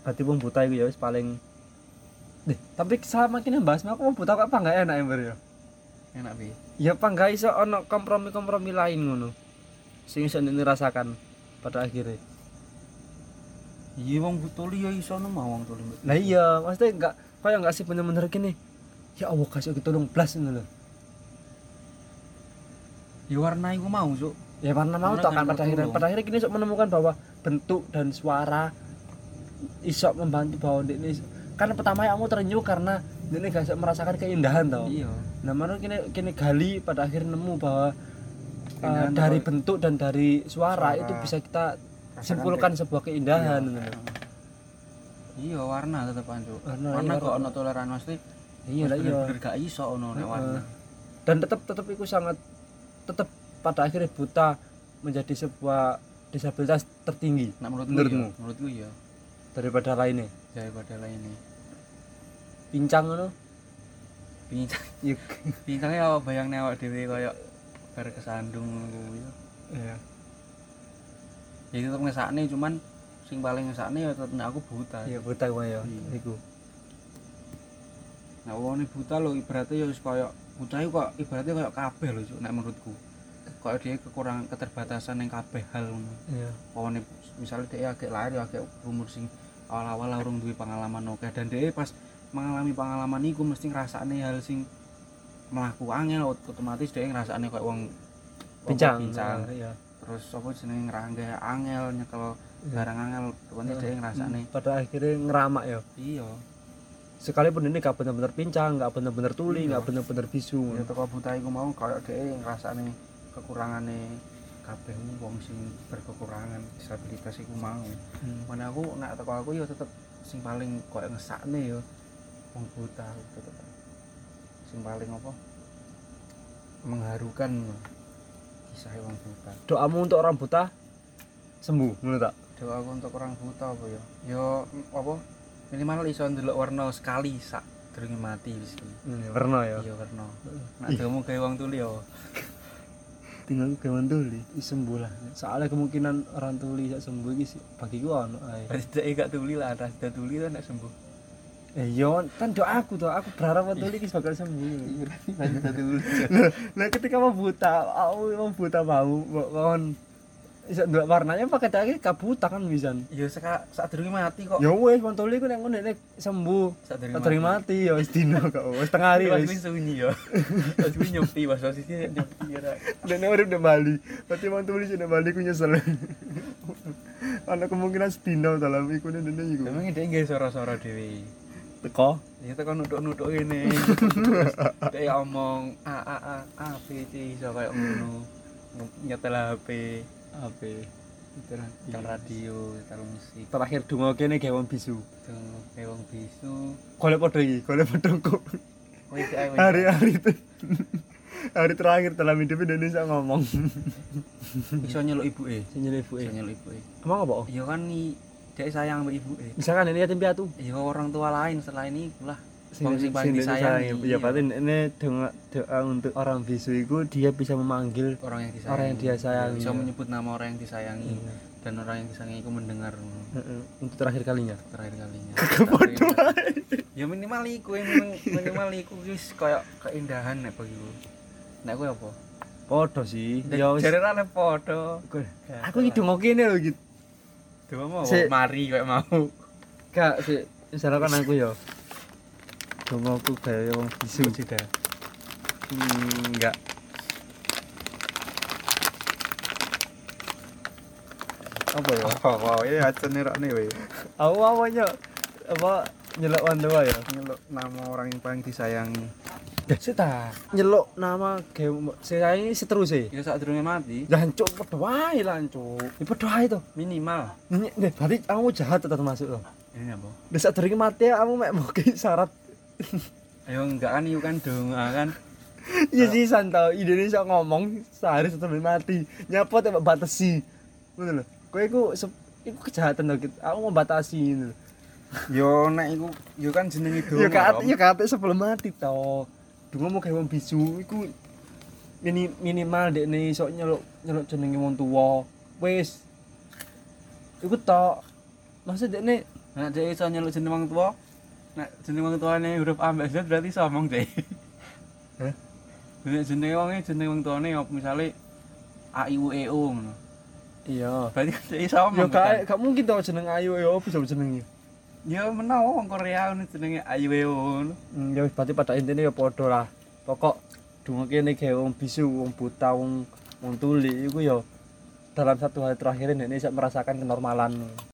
berarti pun buta itu ya paling deh tapi selama ini bahasnya aku mau buta kok apa gak enak ember ya enak bi ya apa gak iso ono kompromi-kompromi lain ngono sing iso nirasakan pada akhirnya iya wong tuli ya iso nemu wong tuli lah iya maksudnya enggak kaya enggak sih bener-bener gini ya Allah kasih aku tolong blas ngono lho Ya warna iku mau, Cuk. Ya warna mau tok kan pada akhirnya. Pada akhirnya kini Cuk menemukan bahwa bentuk dan suara iso membantu bahwa ini karena pertama kamu terenyuh karena ini gak merasakan keindahan tau. Iya. Nah, mana kini kini gali pada akhirnya nemu bahwa uh, dari bentuk dan dari suara, suara itu bisa kita simpulkan ke... sebuah keindahan. Iya. Gitu. Iya warna tetep anjo. Warna, warna kok ono toleran mesti. Iya lah iya. Gak iso ono nek warna. Dan tetep tetep iku sangat tetep pada akhirnya buta menjadi sebuah disabilitas tertinggi. Nah, menurutmu? Menurutmu? Ya, menurutku iya. Daripada lainnya. Daripada lainnya. Pincang ngono. Pincang. Iya. Pincange apa bayangne awak dhewe koyo bar kesandung ngono ya. Iya. Jadi tetep ngesakne cuman sing paling sakne ya tetep aku buta. Iya buta wae ya niku. Nek wong buta lho ibarate ya wis koyo buta iku kok ibarate koyo kabeh lho nek menurutku. Koyo dhek kekurangan keterbatasan ning kabeh hal ngono. Iya. Wong misale dhek agek lahir ya agek umur sing awal-awal urung duwe pengalaman akeh dan dhek pas mengalami pengalaman iku mesti ngrasakne hal sing mlaku angel otomatis dhek ngrasakne koyo wong pincang. Iya. Terus apa jenenge ngrangga angel nyekel barang angel pokoknya dia ngerasanya pada akhirnya ngeramak ya iya sekalipun ini gak bener-bener pincang, gak bener-bener tuli, iya. Gak bener-bener bisu ya toko buta itu mau kayak dia ngerasanya kekurangannya kabeh wong sing berkekurangan disabilitas itu mau hmm. Karena aku, nak toko aku ya tetep sing paling kayak ngesaknya ya wong buta tetep sing paling apa mengharukan kisah wong buta doamu untuk orang buta sembuh, menurut tak? Doa aku untuk orang buta apa ya? Ya apa? Minimal iso ndelok warna sekali sak durunge mati wis iki. Hmm, warna ya. Iya warna. Nek dhewe gawe wong tuli ya. Tinggal gawe wong tuli sembuh lah. Soale kemungkinan orang tuli sak sembuh iki bagiku ono ae. Berarti gak tuli lah, ras dak tuli lah nek sembuh. Eh yo, kan doa aku to, aku berharap wong tuli iki bakal sembuh. Iya, berarti dak tuli. Lah ketika mau buta, aku mau buta mau kon iso ndelok warnanya pakai dhake kabuta kan wisan. Ya sak sadurunge mati kok. Ya wis wong tuli ku nek ngono nek sembuh. Sadurunge mati ya wis dino kok. Wis tengah hari wis sunyi ya. Wis nyopi wis sisi nyopi ra. Dene urip nang Bali. Berarti wong tuli sing nang Bali ku nyesel. Ana kemungkinan sedino dalam iku dene iku. Emang dhek nggih sora-sora dhewe. Teko. Ya teko nutuk-nutuk ngene. Dhek omong a a a a p c iso koyo ngono. Nyetel H P. Ape itu kan radio, taruh musik. Terakhir dungo kene gawe wong bisu. Dungo gawe wong bisu. Golek padha iki, golek padha kok. Hari-hari itu. Hari terakhir dalam hidup Indonesia ngomong. Iso nyeluk ibuke, iso nyeluk ibuke, iso nyeluk ibuke. Emang apa? Ya kan dhek sayang mbek ibuke. Misalkan ini yatim piatu. Ya orang tua lain selain iku lah. Wong sing paling disayang. Ya berarti ini doa untuk orang bisu itu dia bisa memanggil orang yang disayangi. Orang yang dia sayangi. Bisa menyebut nama orang yang disayangi hmm. Dan orang yang disayangi itu mendengar. Heeh. Untuk terakhir kalinya. Terakhir kalinya. Ya minimal iku minimal iku wis koyo keindahan nek bagiku. Nek kowe apa? Podo sih. Ya wis jarene podo. Aku iki dongo kene lho iki. Domo mari koyo mau. Gak sih misalkan aku ya. Dongo aku gawe wong bisu cita. Hmm, enggak. Apa ya? Apa ya acene rene wae. Apa yo? Apa nyeluk wong tua ya? Nyeluk nama orang yang paling disayangi. Ya cita. Nyeluk nama gawe sayangi seteruse. Ya sadurunge mati. Jancuk padha wae lancuk. Ya padha wae to minimal. Nek berarti kamu jahat tetep masuk to. Iya apa? Wis sadurunge mati kamu mek mboki syarat ayo enggak kan iku kan donga kan. Iya sih santau Indonesia ngomong sehari sebelum mati. Nyapa tembak batasi. Ngono lho. Kowe iku iku kejahatan lho. Aku membatasi ngono lho. Yo nek iku yo kan jenenge donga. Yo kate yo kate sebelum mati to. Donga mau gawe wong bisu iku mini, minimal dekne iso nyeluk nyeluk jenenge wong tuwa. Wis. Iku tok. Maksud dekne nek dhek iso nyeluk jenenge wong tuwa nek jeneng wong tuane huruf A mbek Z berarti somong deh. Heh. Nek jenenge wong jeneng wong tuane opo misale A I U E O ngono. Iya. Berarti kan iso somong. Ya kae gak mungkin to jeneng A I U E O bisa jenenge. Ya menawa wong Korea jenenge A I U E O ngono. Ya wis berarti pada intine ya padha lah. Pokok Dungo kene gawe wong bisu, wong buta, wong wong tuli iku ya dalam satu hari terakhir ini saya merasakan kenormalan.